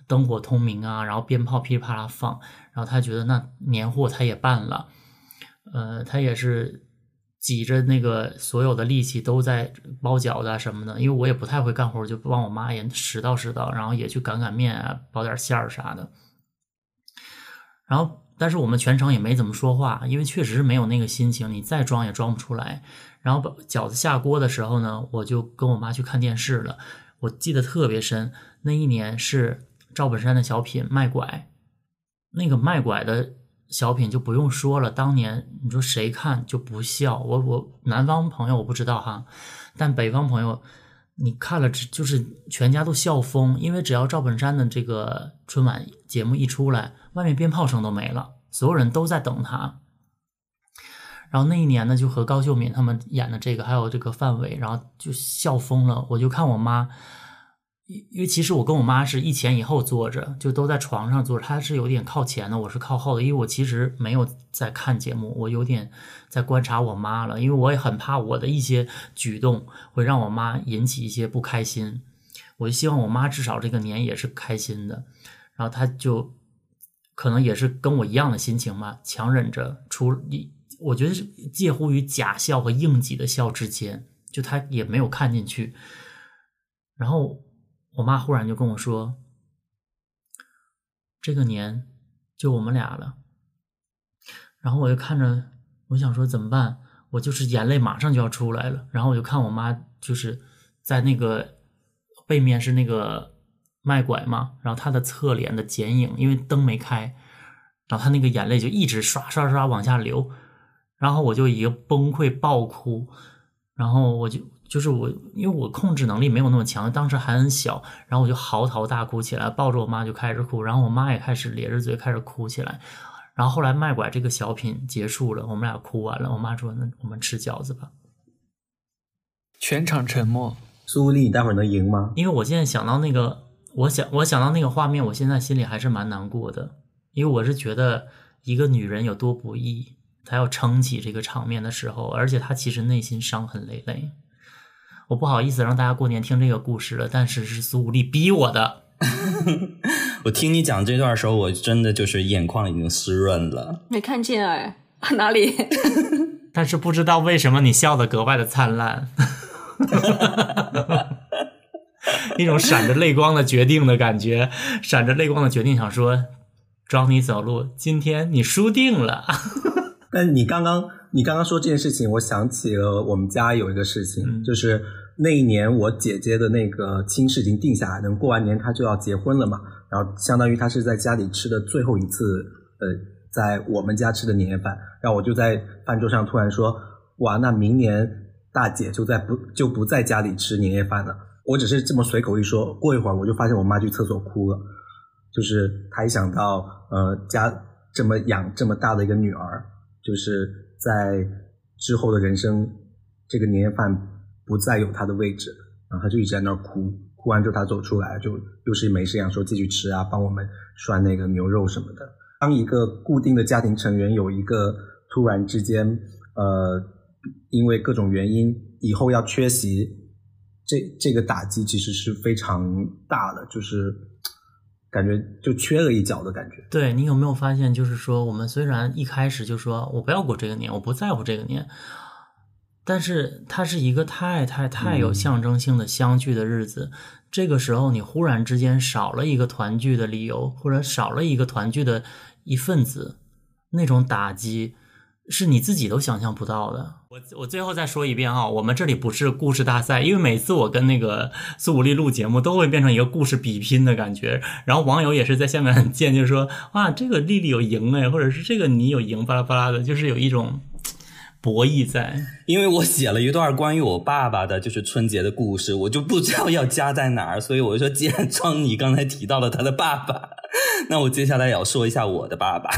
灯火通明啊，然后鞭炮噼里啪啦放，然后他觉得那年货他也办了，呃，他也是挤着那个所有的力气都在包饺子啊什么的，因为我也不太会干活，就帮我妈也拾到拾到，然后也去擀擀面啊，包点馅儿啥的。然后，但是我们全程也没怎么说话，因为确实是没有那个心情，你再装也装不出来。然后把饺子下锅的时候呢，我就跟我妈去看电视了，我记得特别深，那一年是赵本山的小品卖拐，那个卖拐的小品就不用说了，当年你说谁看就不笑，我我南方朋友我不知道哈，但北方朋友你看了就是全家都笑疯，因为只要赵本山的这个春晚节目一出来，外面鞭炮声都没了，所有人都在等他。然后那一年呢，就和高秀敏他们演的这个，还有这个范伟，然后就笑疯了。我就看我妈，因为其实我跟我妈是一前一后坐着，就都在床上坐着，她是有点靠前的，我是靠后的，因为我其实没有在看节目，我有点在观察我妈了，因为我也很怕我的一些举动会让我妈引起一些不开心，我就希望我妈至少这个年也是开心的。然后她就可能也是跟我一样的心情吧，强忍着出，我觉得是介乎于假笑和硬挤的笑之间，就她也没有看进去。然后我妈忽然就跟我说，这个年就我们俩了。然后我就看着，我想说怎么办，我就是眼泪马上就要出来了。然后我就看我妈就是在那个背面是那个卖拐嘛，然后他的侧脸的剪影，因为灯没开，然后他那个眼泪就一直刷刷刷往下流，然后我就一个崩溃爆哭，然后我就就是我，因为我控制能力没有那么强，当时还很小，然后我就嚎啕大哭起来，抱着我妈就开始哭，然后我妈也开始咧着嘴开始哭起来，然后后来卖拐这个小品结束了，我们俩哭完了，我妈说那我们吃饺子吧，全场沉默。苏丽，你待会儿能赢吗？因为我现在想到那个。我想我想到那个画面，我现在心里还是蛮难过的，因为我是觉得一个女人有多不易，她要撑起这个场面的时候，而且她其实内心伤痕累累。我不好意思让大家过年听这个故事了，但是是苏丽逼我的。我听你讲这段的时候，我真的就是眼眶已经湿润了。没看见哎，哪里？但是不知道为什么你笑得格外的灿烂。一种闪着泪光的决定的感觉，闪着泪光的决定想说装你走路，今天你输定了。但你刚刚你刚刚说这件事情，我想起了我们家有一个事情、嗯、就是那一年我姐姐的那个亲事已经定下来，等过完年她就要结婚了嘛，然后相当于她是在家里吃的最后一次呃，在我们家吃的年夜饭，然后我就在饭桌上突然说，哇，那明年大姐就在不就不在家里吃年夜饭了。我只是这么随口一说，过一会儿我就发现我妈去厕所哭了，就是她一想到呃家这么养这么大的一个女儿，就是在之后的人生这个年夜饭不再有她的位置，然后她就一直在那儿哭，哭完之后她走出来就又是没事一样说继续吃啊，帮我们涮那个牛肉什么的。当一个固定的家庭成员有一个突然之间呃因为各种原因以后要缺席，这这个打击其实是非常大的，就是感觉就缺了一角的感觉。对，你有没有发现，就是说我们虽然一开始就说我不要过这个年，我不在乎这个年，但是它是一个太太太有象征性的相聚的日子、嗯、这个时候你忽然之间少了一个团聚的理由，或者少了一个团聚的一份子，那种打击是你自己都想象不到的。我我最后再说一遍啊，我们这里不是故事大赛，因为每次我跟那个苏武力录节目都会变成一个故事比拼的感觉，然后网友也是在下面很贱，就是说哇这个丽丽有赢哎，或者是这个你有赢巴拉巴拉的，就是有一种博弈在。因为我写了一段关于我爸爸的就是春节的故事，我就不知道要加在哪儿，所以我就说既然庄妮刚才提到了他的爸爸，那我接下来也要说一下我的爸爸。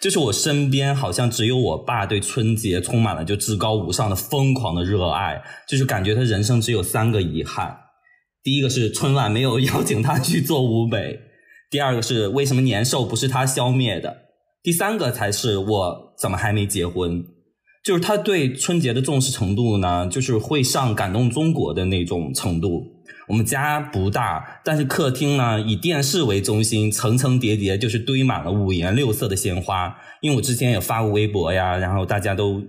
就是我身边好像只有我爸对春节充满了就至高无上的疯狂的热爱，就是感觉他人生只有三个遗憾，第一个是春晚没有邀请他去做舞美，第二个是为什么年兽不是他消灭的，第三个才是我怎么还没结婚。就是他对春节的重视程度呢，就是会上感动中国的那种程度。我们家不大，但是客厅呢以电视为中心，层层叠叠就是堆满了五颜六色的鲜花。因为我之前也发过微博呀，然后大家都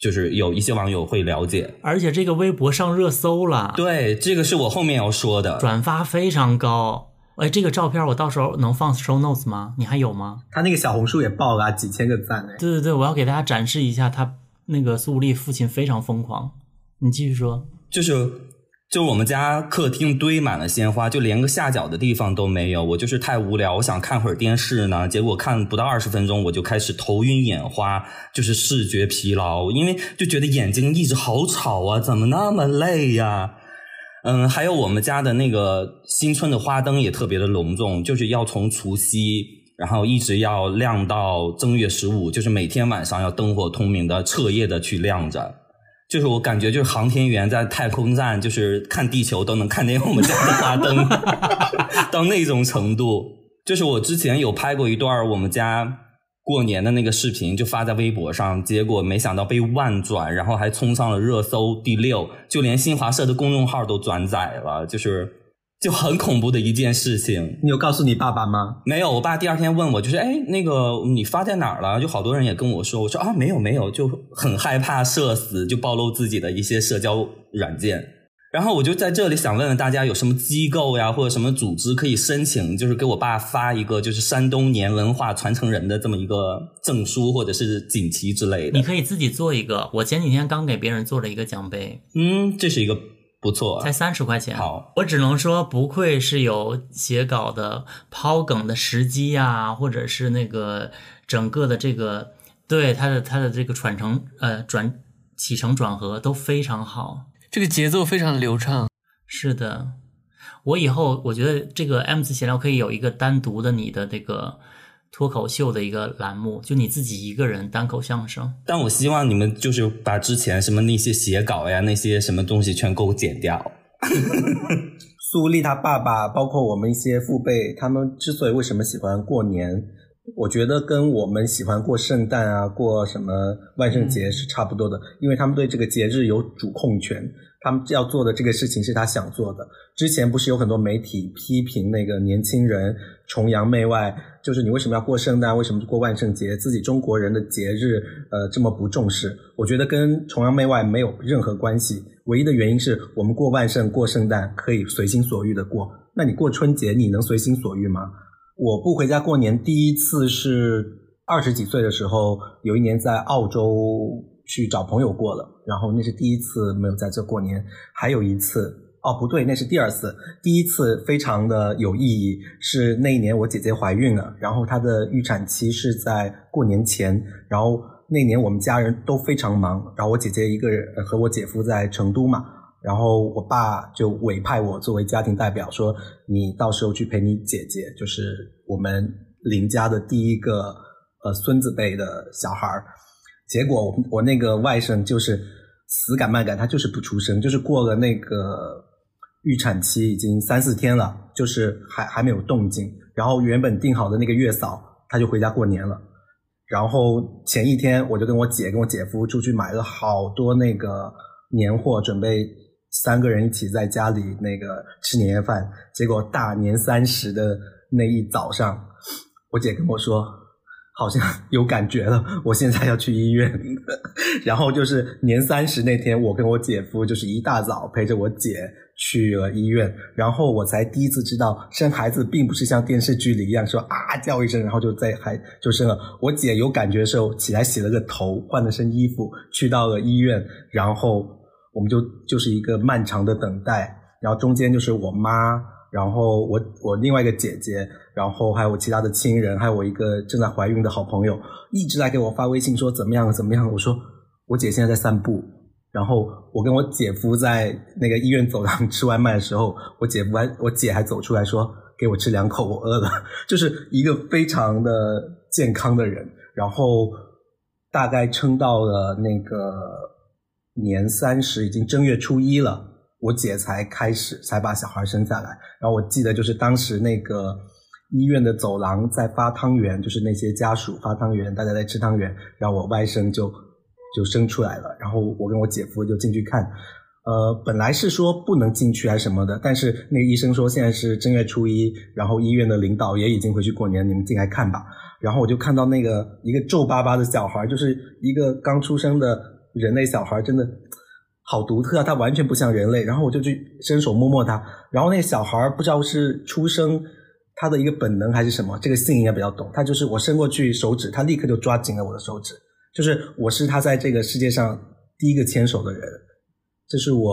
就是有一些网友会了解，而且这个微博上热搜了。对，这个是我后面要说的，转发非常高。哎，这个照片我到时候能放 show notes 吗？你还有吗？他那个小红书也爆了、啊、几千个赞。对对对，我要给大家展示一下他那个苏武力父亲非常疯狂。你继续说。就是就我们家客厅堆满了鲜花，就连个下脚的地方都没有。我就是太无聊，我想看会儿电视呢，结果看不到二十分钟我就开始头晕眼花，就是视觉疲劳，因为就觉得眼睛一直好吵啊，怎么那么累呀？嗯，还有我们家的那个新春的花灯也特别的隆重，就是要从除夕然后一直要亮到正月十五，就是每天晚上要灯火通明的彻夜的去亮着。就是我感觉就是航天员在太空站就是看地球都能看见我们家的花灯到那种程度。就是我之前有拍过一段我们家过年的那个视频，就发在微博上，结果没想到被万转，然后还冲上了热搜第六，就连新华社的公众号都转载了，就是就很恐怖的一件事情。你有告诉你爸爸吗？没有，我爸第二天问我，就是哎，那个你发在哪儿了？就好多人也跟我说，我说啊，没有没有，就很害怕社死，就暴露自己的一些社交软件。然后我就在这里想问问大家，有什么机构呀，或者什么组织可以申请，就是给我爸发一个就是山东年文化传承人的这么一个证书或者是锦旗之类的。你可以自己做一个，我前几天刚给别人做了一个奖杯。嗯，这是一个不错、啊，才三十块钱。好，我只能说，不愧是有写稿的、抛梗的时机啊，或者是那个整个的这个对他的他的这个转承呃转起承转合都非常好，这个节奏非常流畅。是的，我以后我觉得这个 M 字闲聊可以有一个单独的你的那个脱口秀的一个栏目，就你自己一个人单口相声。但我希望你们就是把之前什么那些写稿呀、那些什么东西全给我剪掉。苏丽他爸爸，包括我们一些父辈，他们之所以为什么喜欢过年，我觉得跟我们喜欢过圣诞啊、过什么万圣节是差不多的，嗯、因为他们对这个节日有主控权，他们要做的这个事情是他想做的。之前不是有很多媒体批评那个年轻人崇洋媚外，就是你为什么要过圣诞，为什么过万圣节，自己中国人的节日呃这么不重视，我觉得跟崇洋媚外没有任何关系，唯一的原因是我们过万圣过圣诞可以随心所欲的过，那你过春节你能随心所欲吗？我不回家过年第一次是二十几岁的时候，有一年在澳洲去找朋友过了，然后那是第一次没有在这过年。还有一次哦不对，那是第二次，第一次非常的有意义，是那一年我姐姐怀孕了，然后她的预产期是在过年前，然后那年我们家人都非常忙，然后我姐姐一个人和我姐夫在成都嘛，然后我爸就委派我作为家庭代表说，你到时候去陪你姐姐，就是我们邻家的第一个呃孙子辈的小孩。结果 我, 我那个外甥就是死赶慢赶，他就是不出声，就是过了那个预产期已经三四天了，就是还还没有动静。然后原本定好的那个月嫂他就回家过年了。然后前一天我就跟我姐跟我姐夫出去买了好多那个年货，准备三个人一起在家里那个吃年夜饭。结果大年三十的那一早上，我姐跟我说好像有感觉了，我现在要去医院。然后就是年三十那天，我跟我姐夫就是一大早陪着我姐去了医院，然后我才第一次知道生孩子并不是像电视剧里一样说啊叫一声然后就在还就生了。我姐有感觉的时候起来洗了个头，换了身衣服去到了医院，然后我们就就是一个漫长的等待，然后中间就是我妈，然后我我另外一个姐姐，然后还有我其他的亲人，还有我一个正在怀孕的好朋友，一直在给我发微信说怎么样怎么样。我说我姐现在在散步，然后我跟我姐夫在那个医院走廊吃外卖的时候，我姐夫还我姐还走出来说给我吃两口，我饿了。就是一个非常的健康的人，然后大概撑到了那个年三十，已经正月初一了。我姐才开始才把小孩生下来，然后我记得就是当时那个医院的走廊在发汤圆，就是那些家属发汤圆，大家在吃汤圆，然后我外甥就就生出来了，然后我跟我姐夫就进去看，呃，本来是说不能进去还是什么的，但是那个医生说现在是正月初一，然后医院的领导也已经回去过年，你们进来看吧。然后我就看到那个一个皱巴巴的小孩，就是一个刚出生的人类小孩，真的好独特啊，他完全不像人类。然后我就去伸手摸摸他，然后那个小孩不知道是出生他的一个本能还是什么，这个性应该比较懂，他就是我伸过去手指他立刻就抓紧了我的手指，就是我是他在这个世界上第一个牵手的人。这是我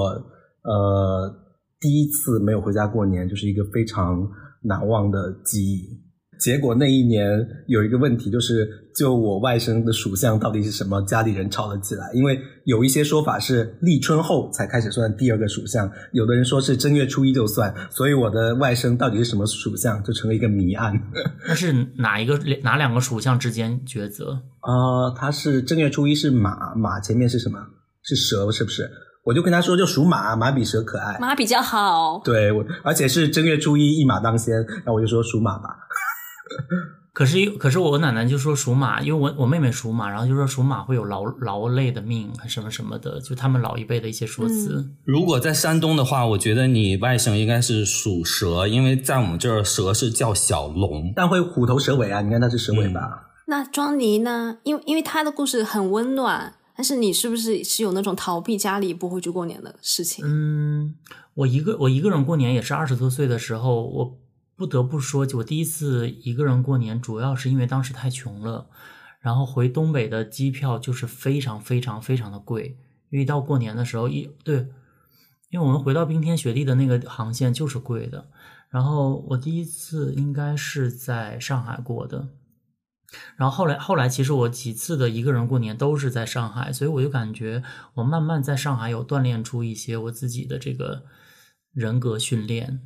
呃第一次没有回家过年，就是一个非常难忘的记忆。结果那一年有一个问题，就是就我外甥的属相到底是什么，家里人吵了起来。因为有一些说法是立春后才开始算第二个属相，有的人说是正月初一就算，所以我的外甥到底是什么属相就成了一个谜案。那是哪一个哪两个属相之间抉择？呃，他是正月初一是马，马前面是什么？是蛇是不是？我就跟他说就属马，马比蛇可爱，马比较好。对，我而且是正月初一一马当先，然后我就说属马吧。可是可是我奶奶就说属马，因为我我妹妹属马，然后就说属马会有劳劳累的命什么什么的，就他们老一辈的一些说辞、嗯、如果在山东的话，我觉得你外甥应该是属蛇，因为在我们这儿蛇是叫小龙，但会虎头蛇尾啊，你看他是蛇尾吧、嗯、那庄妮呢？因为因为他的故事很温暖，但是你是不是是有那种逃避家里不回去过年的事情？嗯，我一个我一个人过年也是二十多岁的时候，我不得不说，我第一次一个人过年，主要是因为当时太穷了，然后回东北的机票就是非常非常非常的贵，因为到过年的时候一对因为我们回到冰天雪地的那个航线就是贵的。然后我第一次应该是在上海过的，然后后来后来其实我几次的一个人过年都是在上海，所以我就感觉我慢慢在上海有锻炼出一些我自己的这个人格训练，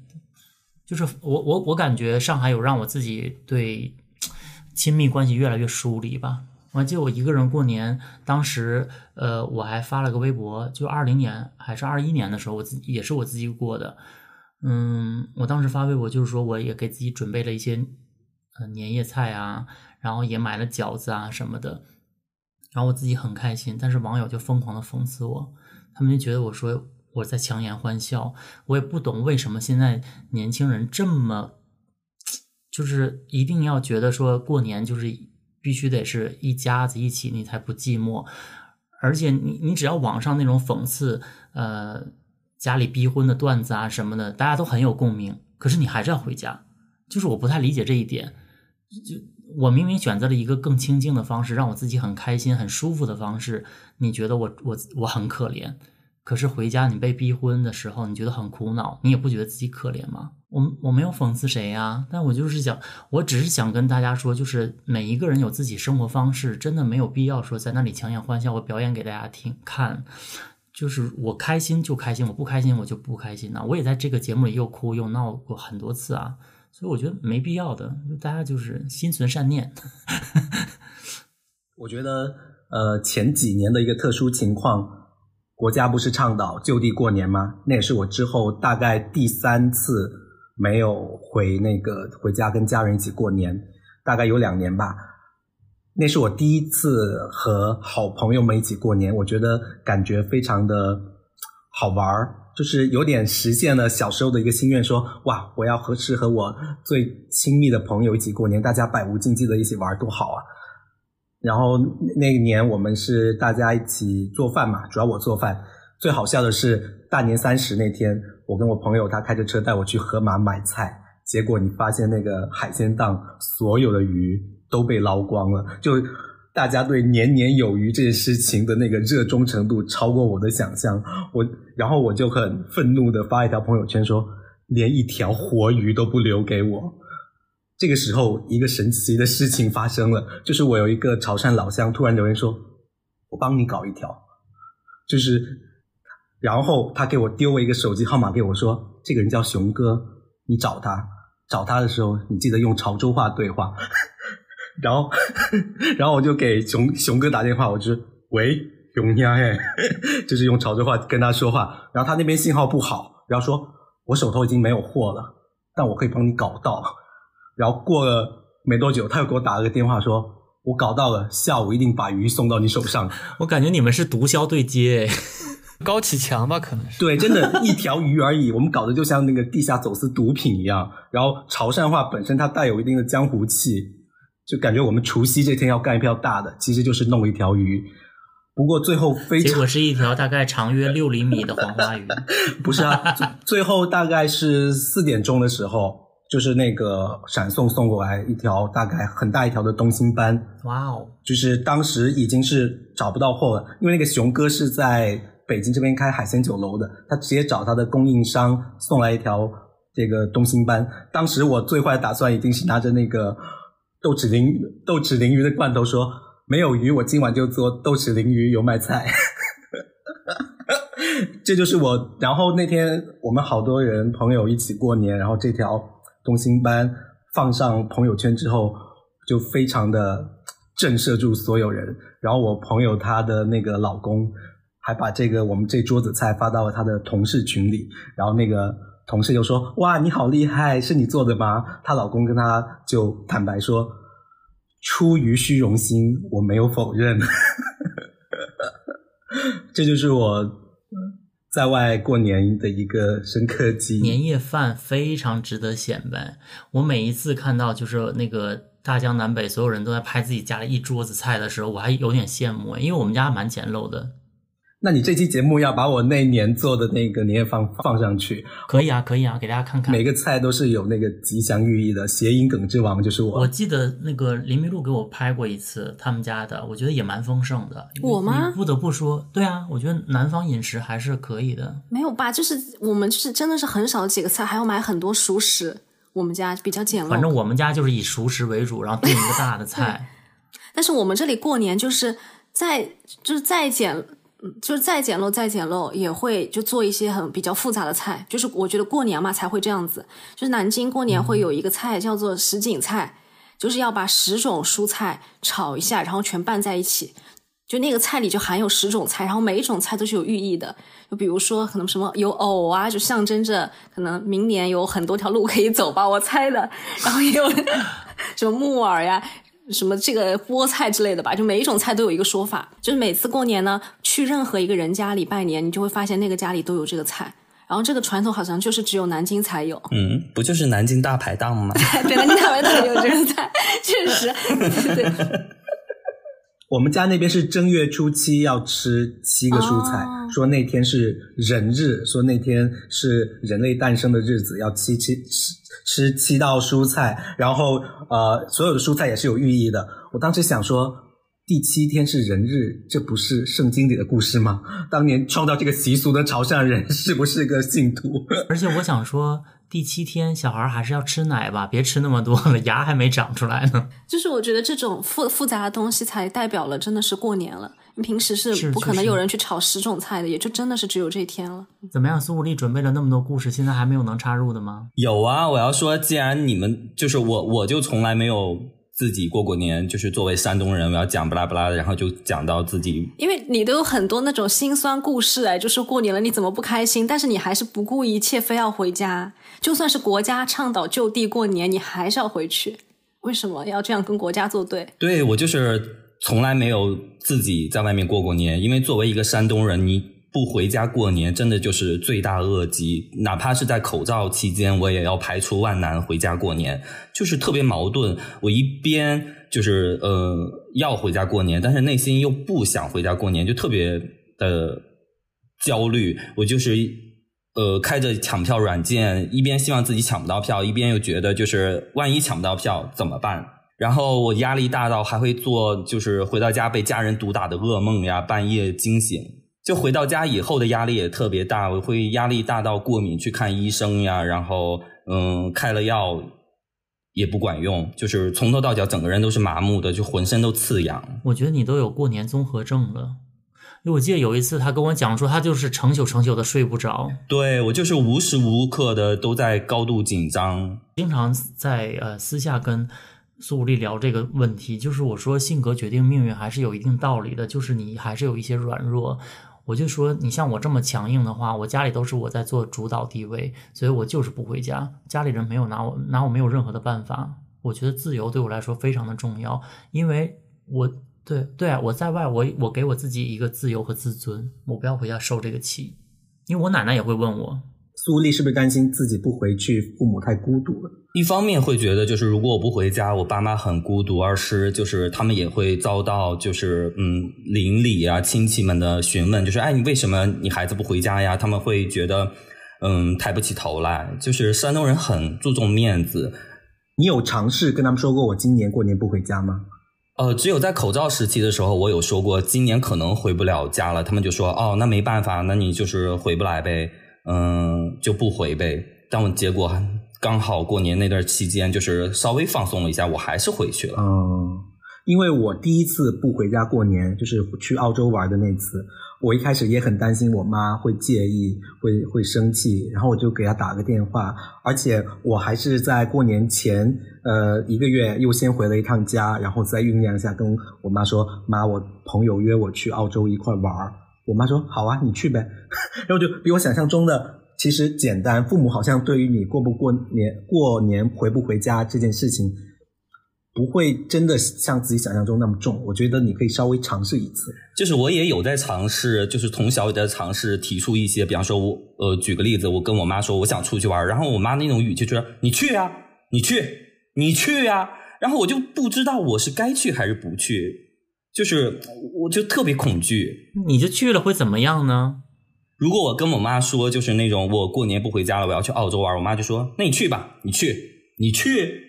就是我我我感觉上海有让我自己对亲密关系越来越疏离吧。我还记得我一个人过年，当时呃我还发了个微博，就二零年还是二一年的时候，我自己也是我自己过的。嗯，我当时发微博就是说我也给自己准备了一些呃年夜菜啊，然后也买了饺子啊什么的，然后我自己很开心，但是网友就疯狂的讽刺我，他们就觉得我说我在强颜欢笑，我也不懂为什么现在年轻人这么就是一定要觉得说过年就是必须得是一家子一起你才不寂寞，而且你你只要网上那种讽刺呃家里逼婚的段子啊什么的，大家都很有共鸣，可是你还是要回家，就是我不太理解这一点，就我明明选择了一个更清静的方式，让我自己很开心很舒服的方式，你觉得我我我很可怜，可是回家你被逼婚的时候你觉得很苦恼，你也不觉得自己可怜吗？我我没有讽刺谁啊，但我就是想我只是想跟大家说，就是每一个人有自己生活方式，真的没有必要说在那里强颜欢笑，我表演给大家听看，就是我开心就开心，我不开心我就不开心呢、啊。我也在这个节目里又哭又闹过很多次啊，所以我觉得没必要的，大家就是心存善念。我觉得呃前几年的一个特殊情况，国家不是倡导就地过年吗？那也是我之后大概第三次没有回那个回家跟家人一起过年，大概有两年吧。那是我第一次和好朋友们一起过年，我觉得感觉非常的好玩，就是有点实现了小时候的一个心愿，说哇，我要和是和我最亲密的朋友一起过年，大家百无禁忌的一起玩多好啊。然后那一年我们是大家一起做饭嘛，主要我做饭。最好笑的是大年三十那天，我跟我朋友他开着车带我去河马买菜，结果你发现那个海鲜档所有的鱼都被捞光了，就大家对年年有余这件事情的那个热衷程度超过我的想象。我然后我就很愤怒的发一条朋友圈说，连一条活鱼都不留给我。这个时候一个神奇的事情发生了，就是我有一个潮汕老乡突然留言说，我帮你搞一条，就是然后他给我丢了一个手机号码给我说，这个人叫熊哥，你找他找他的时候你记得用潮州话对话。然后然后我就给熊熊哥打电话，我就说喂熊娘哎，就是用潮州话跟他说话，然后他那边信号不好，然后说我手头已经没有货了，但我可以帮你搞到。然后过了没多久他又给我打了个电话说，我搞到了，下午一定把鱼送到你手上。我感觉你们是毒枭对接，高启强吧可能是。对，真的一条鱼而已，我们搞得就像那个地下走私毒品一样。然后潮汕话本身它带有一定的江湖气，就感觉我们除夕这天要干一票大的，其实就是弄一条鱼。不过最后非常结果是一条大概长约六厘米的黄花鱼。不是啊，最后大概是四点钟的时候，就是那个闪送送过来一条大概很大一条的东星斑。哇哦！就是当时已经是找不到货了，因为那个熊哥是在北京这边开海鲜酒楼的，他直接找他的供应商送来一条这个东星斑。当时我最坏的打算一定是拿着那个豆豉鲮豆豉鲮鱼的罐头说，没有鱼我今晚就做豆豉鲮鱼油麦菜。这就是我。然后那天我们好多人朋友一起过年，然后这条东星斑放上朋友圈之后就非常的震慑住所有人，然后我朋友他的那个老公还把这个我们这桌子菜发到了他的同事群里，然后那个同事就说，哇你好厉害，是你做的吗？他老公跟他就坦白说，出于虚荣心我没有否认。这就是我在外过年的一个深刻记忆。年夜饭非常值得显摆，我每一次看到就是那个大江南北所有人都在拍自己家里一桌子菜的时候，我还有点羡慕，因为我们家蛮简陋的。那你这期节目要把我那年做的那个年夜饭放上去。可以啊可以啊，给大家看看。每个菜都是有那个吉祥寓意的，谐音梗之王就是我。我记得那个林明璐给我拍过一次他们家的，我觉得也蛮丰盛的。我吗？不得不说，对啊，我觉得南方饮食还是可以的。没有吧，就是我们就是真的是很少几个菜，还要买很多熟食，我们家比较简陋。反正我们家就是以熟食为主，然后炖一个大的菜。但是我们这里过年就是再就是再简就是再简陋再简陋也会就做一些很比较复杂的菜，就是我觉得过年嘛才会这样子，就是南京过年会有一个菜叫做什锦菜，就是要把十种蔬菜炒一下，然后全拌在一起，就那个菜里就含有十种菜，然后每一种菜都是有寓意的，就比如说可能什么有藕啊，就象征着可能明年有很多条路可以走吧，我猜的，然后也有什么木耳呀什么这个菠菜之类的吧，就每一种菜都有一个说法，就是每次过年呢去任何一个人家里拜年，你就会发现那个家里都有这个菜，然后这个传统好像就是只有南京才有。嗯，不就是南京大排档吗？对，南京大排档有这个菜，确实。对，我们家那边是正月初七要吃七个蔬菜、哦、说那天是人日，说那天是人类诞生的日子，要七七吃吃七道蔬菜，然后呃，所有的蔬菜也是有寓意的。我当时想说第七天是人日，这不是圣经里的故事吗？当年创造这个习俗的潮汕人是不是个信徒？而且我想说第七天小孩还是要吃奶吧，别吃那么多了，牙还没长出来呢。就是我觉得这种复复杂的东西才代表了真的是过年了，你平时是不可能有人去炒十种菜的，也就真的是只有这一天了。怎么样，苏武力准备了那么多故事，现在还没有能插入的吗？有啊，我要说既然你们就是我我就从来没有自己过过年，就是作为山东人我要讲不拉不拉的，然后就讲到自己，因为你都有很多那种心酸故事，哎，就是过年了你怎么不开心，但是你还是不顾一切非要回家，就算是国家倡导就地过年你还是要回去，为什么要这样跟国家作对？对，我就是从来没有自己在外面过过年，因为作为一个山东人你不回家过年真的就是罪大恶极，哪怕是在口罩期间我也要排除万难回家过年，就是特别矛盾，我一边就是呃要回家过年，但是内心又不想回家过年，就特别的焦虑，我就是呃开着抢票软件，一边希望自己抢不到票，一边又觉得就是万一抢不到票怎么办，然后我压力大到还会做就是回到家被家人毒打的噩梦呀，半夜惊醒，就回到家以后的压力也特别大，我会压力大到过敏去看医生呀，然后嗯开了药也不管用，就是从头到脚整个人都是麻木的，就浑身都刺痒。我觉得你都有过年综合症了，因为我记得有一次他跟我讲说他就是成宿成宿的睡不着。对，我就是无时无刻的都在高度紧张。经常在呃私下跟苏武力聊这个问题，就是我说性格决定命运还是有一定道理的，就是你还是有一些软弱，我就说你像我这么强硬的话，我家里都是我在做主导地位，所以我就是不回家，家里人没有拿我拿我没有任何的办法。我觉得自由对我来说非常的重要，因为我对对啊，我在外我我给我自己一个自由和自尊，我不要回家受这个气。因为我奶奶也会问我，苏武力是不是担心自己不回去父母太孤独了？一方面会觉得就是如果我不回家我爸妈很孤独，二是就是他们也会遭到就是嗯邻里啊亲戚们的询问，就是哎你为什么你孩子不回家呀，他们会觉得嗯抬不起头来，就是山东人很注重面子。你有尝试跟他们说过我今年过年不回家吗？呃，只有在口罩时期的时候我有说过今年可能回不了家了，他们就说哦那没办法，那你就是回不来呗，嗯，就不回呗。但我结果刚好过年那段期间就是稍微放松了一下，我还是回去了。嗯，因为我第一次不回家过年就是去澳洲玩的那次，我一开始也很担心我妈会介意会会生气，然后我就给她打个电话，而且我还是在过年前呃一个月又先回了一趟家，然后再酝酿一下跟我妈说妈我朋友约我去澳洲一块玩，我妈说好啊你去呗，然后就比我想象中的其实简单，父母好像对于你过不过年过年回不回家这件事情不会真的像自己想象中那么重，我觉得你可以稍微尝试一次。就是我也有在尝试，就是从小也在尝试提出一些，比方说我呃举个例子，我跟我妈说我想出去玩，然后我妈那种语气就是你去啊你去你去啊，然后我就不知道我是该去还是不去，就是我就特别恐惧。你就去了会怎么样呢？如果我跟我妈说就是那种我过年不回家了，我要去澳洲玩，我妈就说那你去吧，你去你去，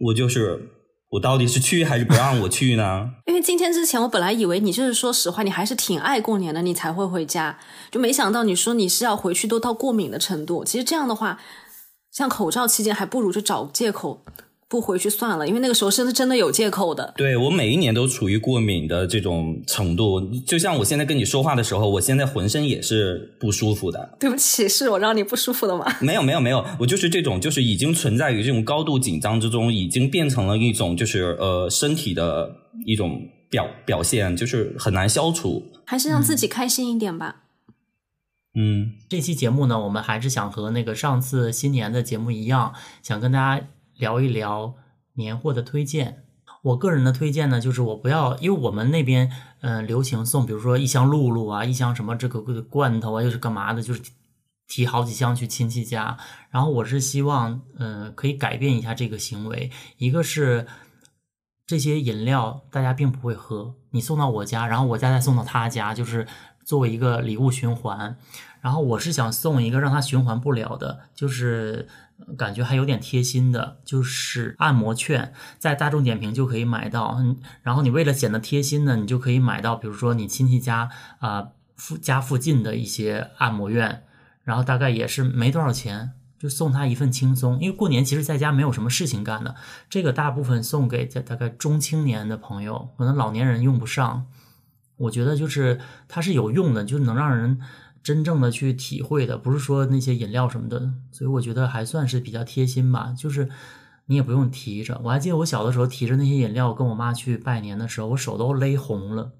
我就是我到底是去还是不让我去呢？因为今天之前我本来以为你就是说实话你还是挺爱过年的你才会回家，就没想到你说你是要回去都到过敏的程度。其实这样的话像口罩期间还不如就找借口不回去算了，因为那个时候是真的有借口的。对，我每一年都处于过敏的这种程度，就像我现在跟你说话的时候，我现在浑身也是不舒服的。对不起，是我让你不舒服的吗？没有没有没有，我就是这种就是已经存在于这种高度紧张之中，已经变成了一种就是呃身体的一种表表现，就是很难消除。还是让自己开心一点吧。嗯嗯，这期节目呢，我们还是想和那个上次新年的节目一样，想跟大家聊一聊年货的推荐。我个人的推荐呢，就是我不要，因为我们那边嗯、呃、流行送，比如说一箱露露啊，一箱什么这个罐头啊，又是干嘛的，就是提好几箱去亲戚家。然后我是希望嗯、呃、可以改变一下这个行为，一个是这些饮料大家并不会喝，你送到我家，然后我家再送到他家，就是作为一个礼物循环。然后我是想送一个让他循环不了的，就是感觉还有点贴心的，就是按摩券，在大众点评就可以买到。然后你为了显得贴心呢，你就可以买到比如说你亲戚家啊、呃、家附近的一些按摩院，然后大概也是没多少钱，就送他一份轻松。因为过年其实在家没有什么事情干的，这个大部分送给大概中青年的朋友，可能老年人用不上。我觉得就是它是有用的，就是能让人真正的去体会的，不是说那些饮料什么的，所以我觉得还算是比较贴心吧。就是你也不用提着，我还记得我小的时候提着那些饮料跟我妈去拜年的时候，我手都勒红了，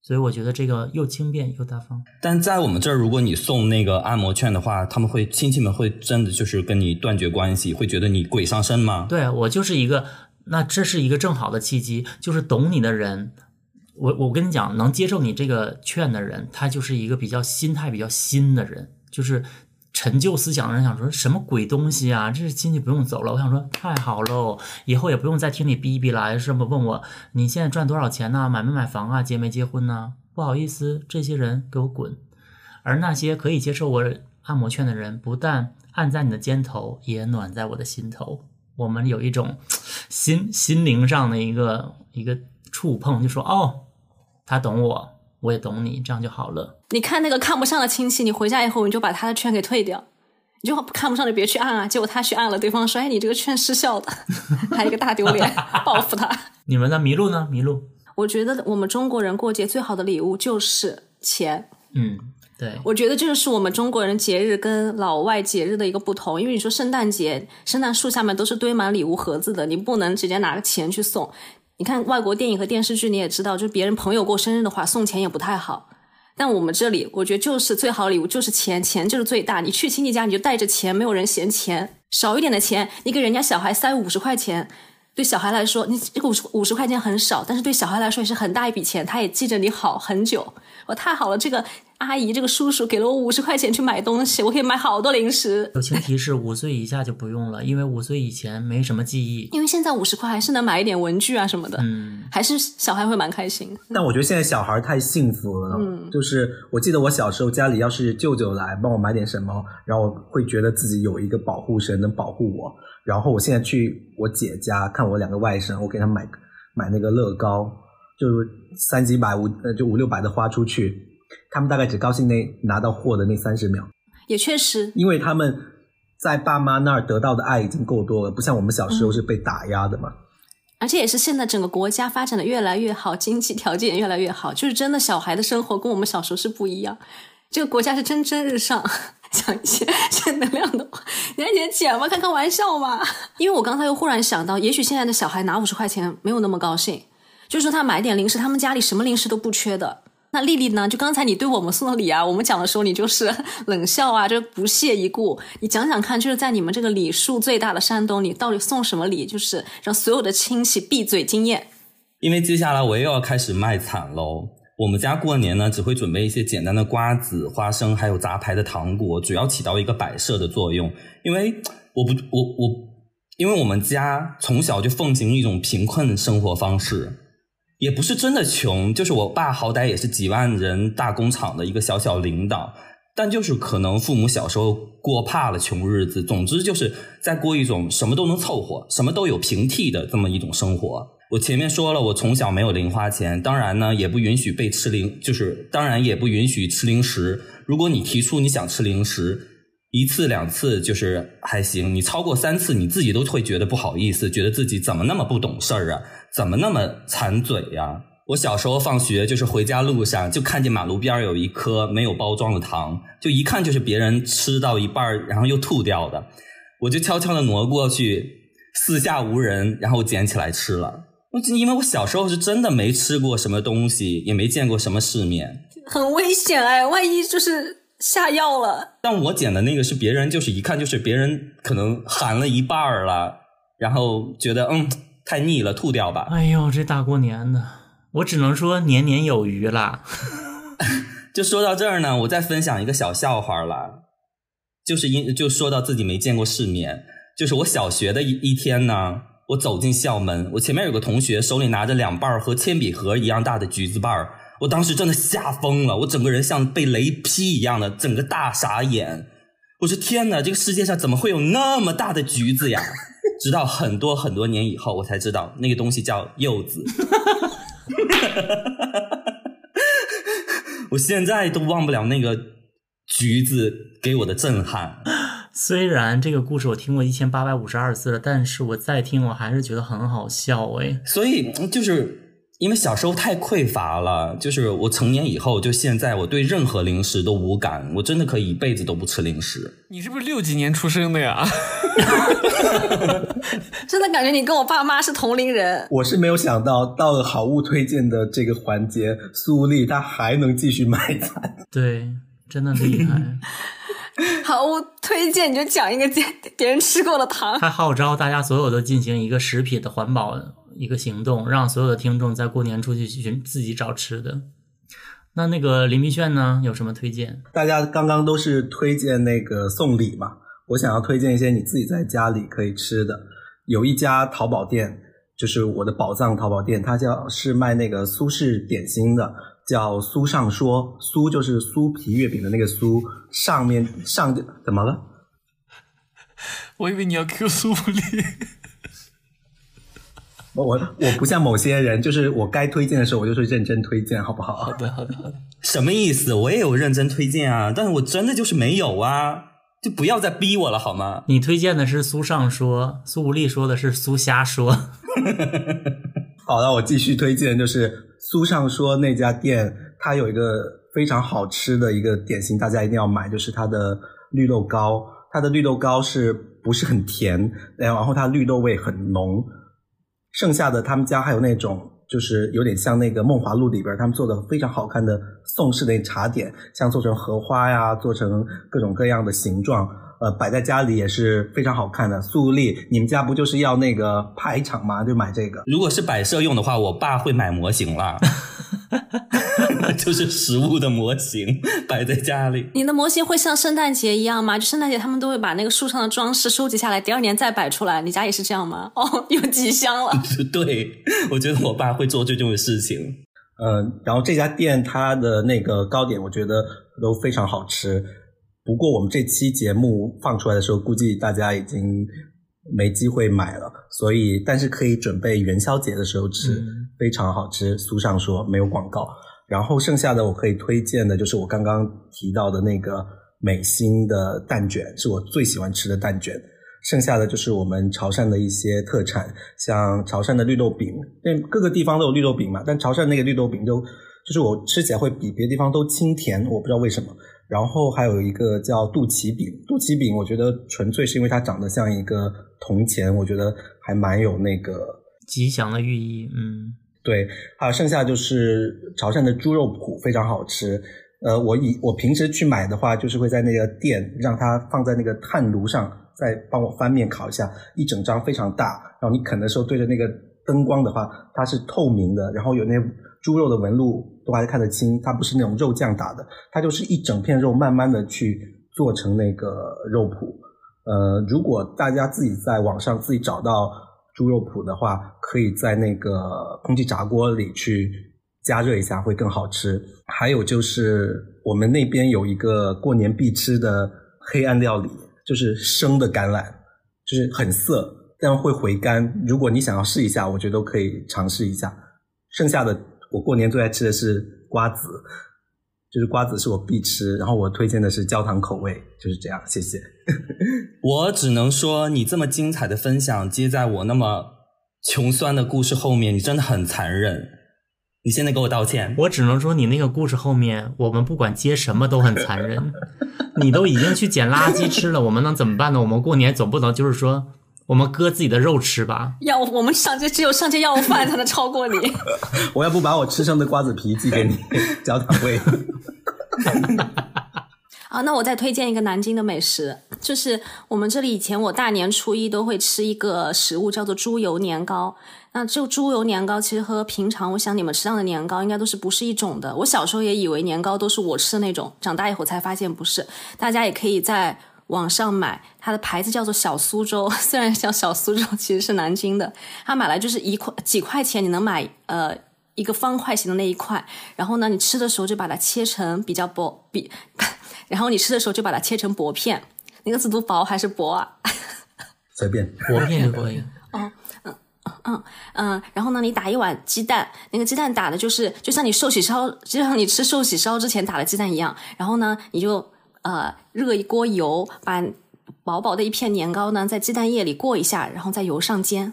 所以我觉得这个又轻便又大方。但在我们这儿，如果你送那个按摩券的话，他们会亲戚们会真的就是跟你断绝关系，会觉得你鬼上身吗？对，我就是一个，那这是一个正好的契机，就是懂你的人。我我跟你讲，能接受你这个劝的人，他就是一个比较心态比较新的人，就是陈旧思想的人，想说什么鬼东西啊，这是亲戚不用走了。我想说太好喽，以后也不用再听你逼逼了，什么问我你现在赚多少钱呢、啊，买没买房啊，结没结婚呢、啊？不好意思，这些人给我滚。而那些可以接受我按摩劝的人，不但按在你的肩头，也暖在我的心头。我们有一种心心灵上的一个一个触碰，就说哦。他懂我，我也懂你，这样就好了。你看那个看不上的亲戚，你回家以后你就把他的券给退掉，你就看不上就别去按啊。结果他去按了，对方说：“哎，你这个券失效的。”还有一个大丢脸，报复他。你们的麋鹿呢？麋鹿，我觉得我们中国人过节最好的礼物就是钱。嗯，对，我觉得这个是我们中国人节日跟老外节日的一个不同。因为你说圣诞节，圣诞树下面都是堆满礼物盒子的，你不能直接拿个钱去送。你看外国电影和电视剧你也知道，就别人朋友过生日的话送钱也不太好，但我们这里我觉得就是最好的礼物就是钱，钱就是最大。你去亲戚家你就带着钱，没有人嫌钱少一点的钱，你给人家小孩塞五十块钱，对小孩来说你这个五十块钱很少，但是对小孩来说也是很大一笔钱，他也记着你好很久。我太好了，这个阿姨这个叔叔给了我五十块钱去买东西，我可以买好多零食。友情提示，五岁以下就不用了，因为五岁以前没什么记忆。因为现在五十块还是能买一点文具啊什么的，嗯，还是小孩会蛮开心。但我觉得现在小孩太幸福了，嗯，就是我记得我小时候家里要是舅舅来帮我买点什么，然后我会觉得自己有一个保护神能保护我。然后我现在去我姐家看我两个外甥，我给他买买那个乐高，就是三几百五就五六百的花出去。他们大概只高兴那拿到货的那三十秒，也确实，因为他们在爸妈那儿得到的爱已经够多了，不像我们小时候是被打压的嘛。嗯，而且也是现在整个国家发展的越来越好，经济条件也越来越好，就是真的小孩的生活跟我们小时候是不一样。这个国家是蒸蒸日上，讲一些正能量的话，你还姐姐嘛，开开玩笑嘛。因为我刚才又忽然想到，也许现在的小孩拿五十块钱没有那么高兴，就是说他买点零食，他们家里什么零食都不缺的。那丽丽呢，就刚才你对我们送的礼啊，我们讲的时候你就是冷笑啊，就不屑一顾。你讲讲看，就是在你们这个礼数最大的山东，你到底送什么礼，就是让所有的亲戚闭嘴惊艳。因为接下来我又要开始卖惨喽。我们家过年呢，只会准备一些简单的瓜子、花生，还有杂牌的糖果，主要起到一个摆设的作用。因为我不我我因为我们家从小就奉行一种贫困生活方式，也不是真的穷，就是我爸好歹也是几万人大工厂的一个小小领导，但就是可能父母小时候过怕了穷日子，总之就是在过一种什么都能凑合，什么都有平替的这么一种生活。我前面说了，我从小没有零花钱，当然呢也不允许被吃零，就是当然也不允许吃零食。如果你提出你想吃零食，一次两次就是还行，你超过三次你自己都会觉得不好意思，觉得自己怎么那么不懂事儿啊，怎么那么馋嘴啊。我小时候放学就是回家路上就看见马路边有一颗没有包装的糖，就一看就是别人吃到一半然后又吐掉的，我就悄悄地挪过去，四下无人，然后捡起来吃了。因为我小时候是真的没吃过什么东西，也没见过什么世面，很危险哎，万一就是下药了。但我捡的那个是别人，就是一看就是别人可能含了一半了，然后觉得嗯太腻了，吐掉吧。哎呦，这大过年的，我只能说年年有余啦。就说到这儿呢，我再分享一个小笑话啦，就是因就说到自己没见过世面，就是我小学的一一天呢，我走进校门，我前面有个同学手里拿着两瓣和铅笔盒一样大的橘子瓣，我当时真的吓疯了，我整个人像被雷劈一样的，整个大傻眼。我说天哪，这个世界上怎么会有那么大的橘子呀？直到很多很多年以后，我才知道那个东西叫柚子。我现在都忘不了那个橘子给我的震撼。虽然这个故事我听过一千八百五十二次了，但是我再听我还是觉得很好笑哎。所以就是因为小时候太匮乏了，就是我成年以后，就现在我对任何零食都无感，我真的可以一辈子都不吃零食。你是不是六几年出生的呀？真的感觉你跟我爸妈是同龄人。我是没有想到到了好物推荐的这个环节，苏丽她还能继续卖惨。对，真的厉害。好物推荐你就讲一个别人吃过的糖。他号召大家所有都进行一个食品的环保一个行动，让所有的听众在过年出去寻自己找吃的。那那个林必炫呢，有什么推荐？大家刚刚都是推荐那个送礼嘛，我想要推荐一些你自己在家里可以吃的。有一家淘宝店，就是我的宝藏淘宝店，它叫是卖那个苏式点心的，叫苏上说，苏就是酥皮月饼的那个苏，上面上怎么了？我以为你要 Q 苏不利。我我不像某些人，就是我该推荐的时候我就是认真推荐，好不好？好的好的好的。什么意思？我也有认真推荐啊，但是我真的就是没有啊，就不要再逼我了好吗？你推荐的是苏上说，苏无力说的是苏瞎说。好了，我继续推荐，就是苏上说那家店，它有一个非常好吃的一个点心，大家一定要买，就是它的绿豆糕。它的绿豆糕是不是很甜，然后它绿豆味很浓。剩下的他们家还有那种就是有点像那个梦华录里边他们做的非常好看的宋式的茶点，像做成荷花呀，做成各种各样的形状，呃，摆在家里也是非常好看的。苏丽，你们家不就是要那个排场吗？就买这个。如果是摆设用的话，我爸会买模型了。就是食物的模型摆在家里。你的模型会像圣诞节一样吗？就圣诞节他们都会把那个树上的装饰收集下来，第二年再摆出来。你家也是这样吗？哦，有吉祥了。对，我觉得我爸会做这种事情。嗯，然后这家店它的那个糕点我觉得都非常好吃，不过我们这期节目放出来的时候估计大家已经没机会买了，所以但是可以准备元宵节的时候吃、嗯、非常好吃，苏上说，没有广告。然后剩下的我可以推荐的就是我刚刚提到的那个美心的蛋卷，是我最喜欢吃的蛋卷。剩下的就是我们潮汕的一些特产，像潮汕的绿豆饼，各个地方都有绿豆饼嘛，但潮汕那个绿豆饼就就是我吃起来会比别的地方都清甜，我不知道为什么。然后还有一个叫肚脐饼，肚脐饼我觉得纯粹是因为它长得像一个铜钱，我觉得还蛮有那个吉祥的寓意。嗯，对。还有剩下就是潮汕的猪肉脯非常好吃，呃，我以我平时去买的话就是会在那个店让它放在那个炭炉上，再帮我翻面烤一下，一整张非常大，然后你啃的时候对着那个灯光的话它是透明的，然后有那猪肉的纹路都还看得清，它不是那种肉酱打的，它就是一整片肉慢慢的去做成那个肉脯。呃，如果大家自己在网上自己找到猪肉脯的话，可以在那个空气炸锅里去加热一下，会更好吃。还有就是我们那边有一个过年必吃的黑暗料理，就是生的橄榄，就是很涩但会回甘，如果你想要试一下，我觉得都可以尝试一下。剩下的我过年最爱吃的是瓜子，就是瓜子是我必吃，然后我推荐的是焦糖口味，就是这样，谢谢。我只能说你这么精彩的分享接在我那么穷酸的故事后面，你真的很残忍，你现在给我道歉。我只能说你那个故事后面我们不管接什么都很残忍。你都已经去捡垃圾吃了，我们能怎么办呢？我们过年总不能就是说我们割自己的肉吃吧，要我们上街只有上街要饭才能超过你。我要不把我吃剩的瓜子皮寄给你交党费。啊，那我再推荐一个南京的美食，就是我们这里以前我大年初一都会吃一个食物叫做猪油年糕。那这猪油年糕其实和平常我想你们吃上的年糕应该都是不是一种的，我小时候也以为年糕都是我吃的那种，长大以后才发现不是。大家也可以在网上买，它的牌子叫做小苏州，虽然叫小苏州其实是南京的，它买来就是一块几块钱你能买呃一个方块形的那一块，然后呢你吃的时候就把它切成比较薄比然后你吃的时候就把它切成薄片，那个字读薄还是薄啊？随便，薄片就可以。哦，嗯嗯嗯，然后呢，你打一碗鸡蛋，那个鸡蛋打的就是就像你寿喜烧，就像你吃寿喜烧之前打的鸡蛋一样。然后呢，你就呃热一锅油，把薄薄的一片年糕呢在鸡蛋液里过一下，然后在油上煎，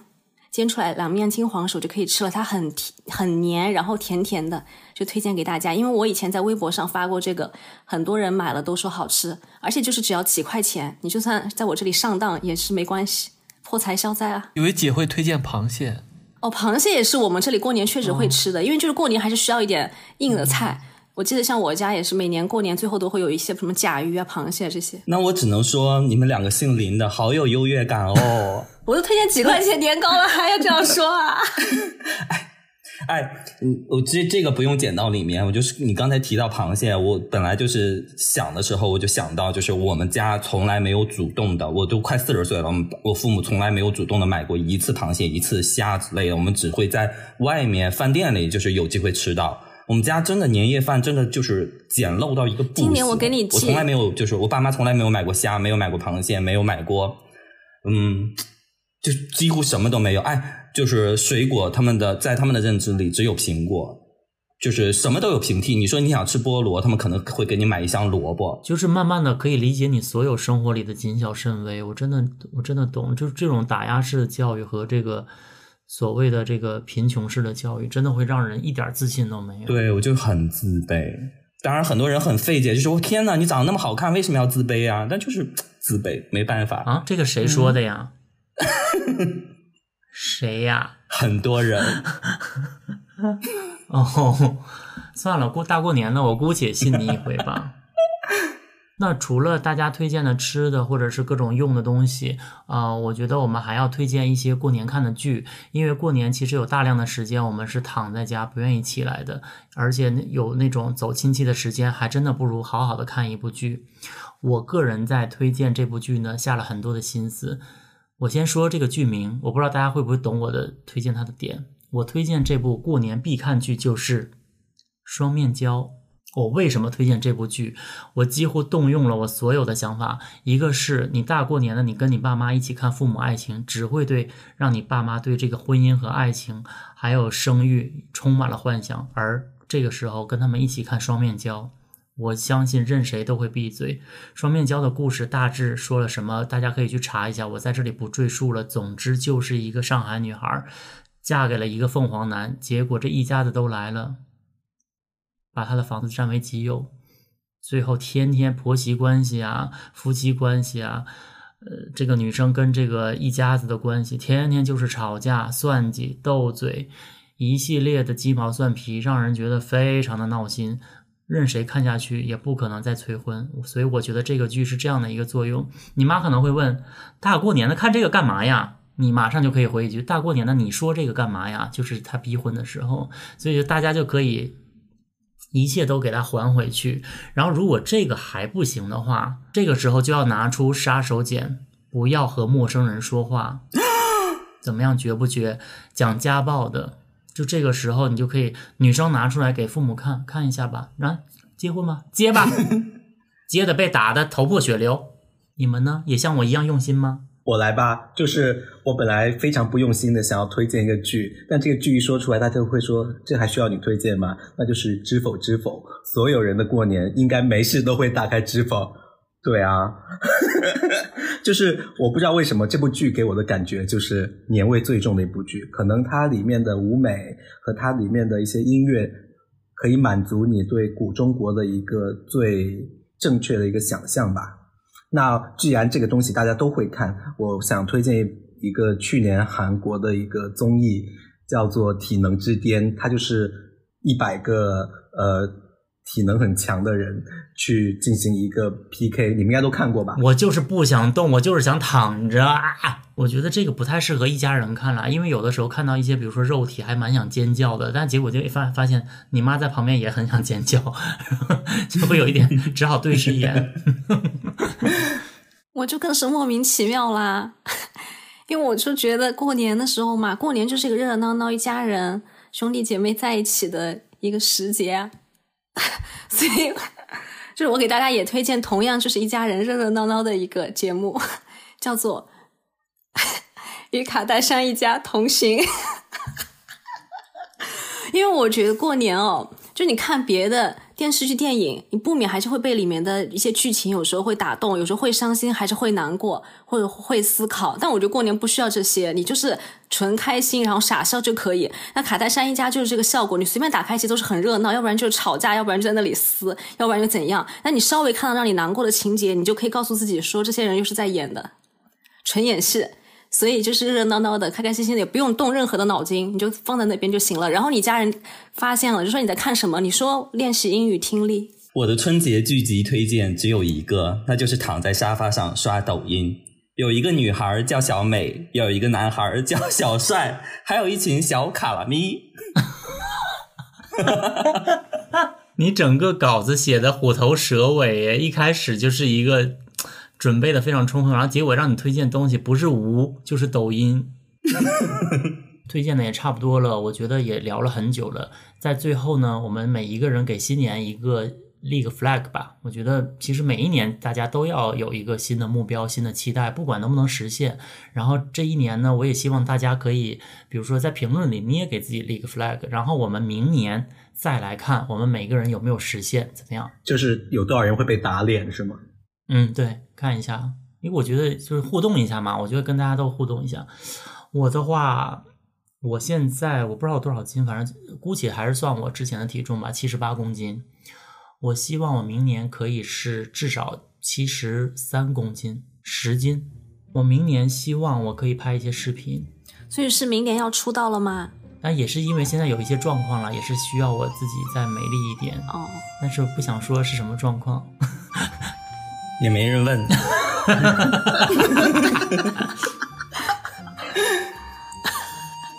煎出来两面金黄熟就可以吃了。它很很黏，然后甜甜的。就推荐给大家，因为我以前在微博上发过这个，很多人买了都说好吃，而且就是只要几块钱，你就算在我这里上当也是没关系，破财消灾啊。以为姐会推荐螃蟹哦，螃蟹也是我们这里过年确实会吃的、哦、因为就是过年还是需要一点硬的菜、嗯、我记得像我家也是每年过年最后都会有一些什么甲鱼啊螃蟹这些。那我只能说你们两个姓林的好有优越感哦。我都推荐几块钱年糕了还要这样说啊。哎哎，我这这个不用剪到里面，我就是你刚才提到螃蟹，我本来就是想的时候我就想到，就是我们家从来没有主动的，我都快四十岁了，我父母从来没有主动的买过一次螃蟹一次虾之类的，我们只会在外面饭店里就是有机会吃到。我们家真的年夜饭真的就是简陋到一个不行。今年我给你寄，我从来没有，就是我爸妈从来没有买过虾，没有买过螃蟹，没有买过，嗯，就几乎什么都没有。哎。就是水果，他们的在他们的认知里只有苹果，就是什么都有平替。你说你想吃菠萝，他们可能会给你买一箱萝卜。就是慢慢的可以理解你所有生活里的谨小慎微，我真的我真的懂，就是这种打压式的教育和这个所谓的这个贫穷式的教育，真的会让人一点自信都没有。对，我就很自卑。当然很多人很费解，就说天哪，你长得那么好看，为什么要自卑啊？但就是自卑，没办法啊。这个谁说的呀？嗯谁呀？很多人。哦，算了，过大过年了，我姑且信你一回吧。那除了大家推荐的吃的或者是各种用的东西啊、呃，我觉得我们还要推荐一些过年看的剧，因为过年其实有大量的时间我们是躺在家不愿意起来的，而且有那种走亲戚的时间，还真的不如好好的看一部剧。我个人在推荐这部剧呢，下了很多的心思。我先说这个剧名，我不知道大家会不会懂我的推荐它的点。我推荐这部过年必看剧就是《双面胶》。我为什么推荐这部剧？我几乎动用了我所有的想法。一个是你大过年的，你跟你爸妈一起看父母爱情，只会对让你爸妈对这个婚姻和爱情还有生育充满了幻想，而这个时候跟他们一起看《双面胶》，我相信任谁都会闭嘴。双面胶的故事大致说了什么，大家可以去查一下，我在这里不赘述了。总之就是一个上海女孩嫁给了一个凤凰男，结果这一家子都来了，把她的房子占为己有，最后天天婆媳关系啊夫妻关系啊，呃，这个女生跟这个一家子的关系天天就是吵架算计斗嘴，一系列的鸡毛蒜皮，让人觉得非常的闹心，任谁看下去也不可能再催婚。所以我觉得这个剧是这样的一个作用。你妈可能会问，大过年的看这个干嘛呀？你马上就可以回一句，大过年的你说这个干嘛呀？就是他逼婚的时候，所以大家就可以一切都给他还回去。然后如果这个还不行的话，这个时候就要拿出杀手锏，不要和陌生人说话。怎么样绝不绝，讲家暴的，就这个时候你就可以女生拿出来给父母看看一下吧，啊，结婚吗？结吧，结的被打的头破血流。你们呢？也像我一样用心吗？我来吧，就是我本来非常不用心的想要推荐一个剧，但这个剧一说出来大家会说这还需要你推荐吗？那就是知否知否，所有人的过年应该没事都会打开知否。对啊就是我不知道为什么这部剧给我的感觉就是年味最重的一部剧，可能它里面的舞美和它里面的一些音乐可以满足你对古中国的一个最正确的一个想象吧。那既然这个东西大家都会看，我想推荐一个去年韩国的一个综艺叫做体能之巅，它就是一百个呃体能很强的人去进行一个 P K， 你们应该都看过吧。我就是不想动，我就是想躺着、啊、我觉得这个不太适合一家人看了，因为有的时候看到一些比如说肉体还蛮想尖叫的，但结果就发发现你妈在旁边也很想尖叫就会有一点只好对视一眼我就更是莫名其妙啦，因为我就觉得过年的时候嘛，过年就是一个热热闹闹一家人兄弟姐妹在一起的一个时节所以就是我给大家也推荐同样就是一家人热热闹闹的一个节目，叫做与卡戴珊一家同行因为我觉得过年哦，就你看别的电视剧电影，你不免还是会被里面的一些剧情有时候会打动，有时候会伤心，还是会难过，或者会思考，但我觉得过年不需要这些，你就是纯开心然后傻笑就可以。那卡戴珊一家就是这个效果，你随便打开其实都是很热闹，要不然就是吵架，要不然就在那里撕，要不然就怎样，那你稍微看到让你难过的情节，你就可以告诉自己说这些人又是在演的，纯演戏，所以就是热热闹闹的开开心心的，也不用动任何的脑筋，你就放在那边就行了。然后你家人发现了就说你在看什么，你说练习英语听力。我的春节剧集推荐只有一个，那就是躺在沙发上刷抖音，有一个女孩叫小美，有一个男孩叫小帅，还有一群小卡拉咪你整个稿子写的虎头蛇尾，一开始就是一个准备的非常充分，然后结果让你推荐东西不是无就是抖音推荐的也差不多了，我觉得也聊了很久了，在最后呢我们每一个人给新年一个立个 flag 吧。我觉得其实每一年大家都要有一个新的目标新的期待，不管能不能实现。然后这一年呢我也希望大家可以比如说在评论里你也给自己立个 flag， 然后我们明年再来看我们每个人有没有实现怎么样，就是有多少人会被打脸是吗？嗯，对，看一下，因为我觉得就是互动一下嘛，我觉得跟大家都互动一下。我的话，我现在我不知道多少斤，反正姑且还是算我之前的体重吧，七十八公斤。我希望我明年可以是至少七十三公斤，十斤。我明年希望我可以拍一些视频。所以是明年要出道了吗？但也是因为现在有一些状况了，也是需要我自己再美丽一点。哦，但是不想说是什么状况。也没人问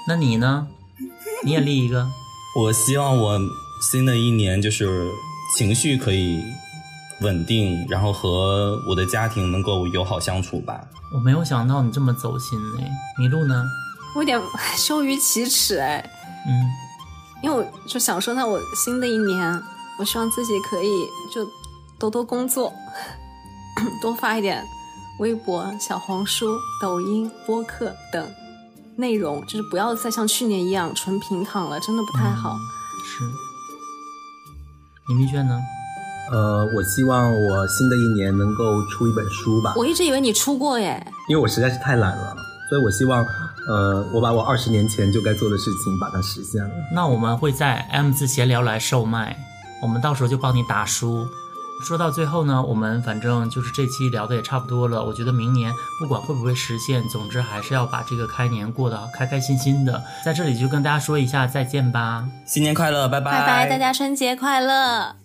那你呢？你也立一个。我希望我新的一年就是情绪可以稳定，然后和我的家庭能够友好相处吧。我没有想到你这么走心诶。麋鹿呢？我有点羞于启齿诶。嗯，因为我就想说那我新的一年我希望自己可以就多多工作，多发一点微博、小红书、抖音、播客等内容，就是不要再像去年一样纯平躺了，真的不太好。嗯、是。你蜜卷呢？呃，我希望我新的一年能够出一本书吧。我一直以为你出过耶。因为我实在是太懒了，所以我希望，呃，我把我二十年前就该做的事情把它实现了。那我们会在 M 字闲聊来售卖，我们到时候就帮你打书。说到最后呢，我们反正就是这期聊的也差不多了，我觉得明年不管会不会实现，总之还是要把这个开年过得开开心心的。在这里就跟大家说一下再见吧，新年快乐，拜拜，拜拜，大家春节快乐。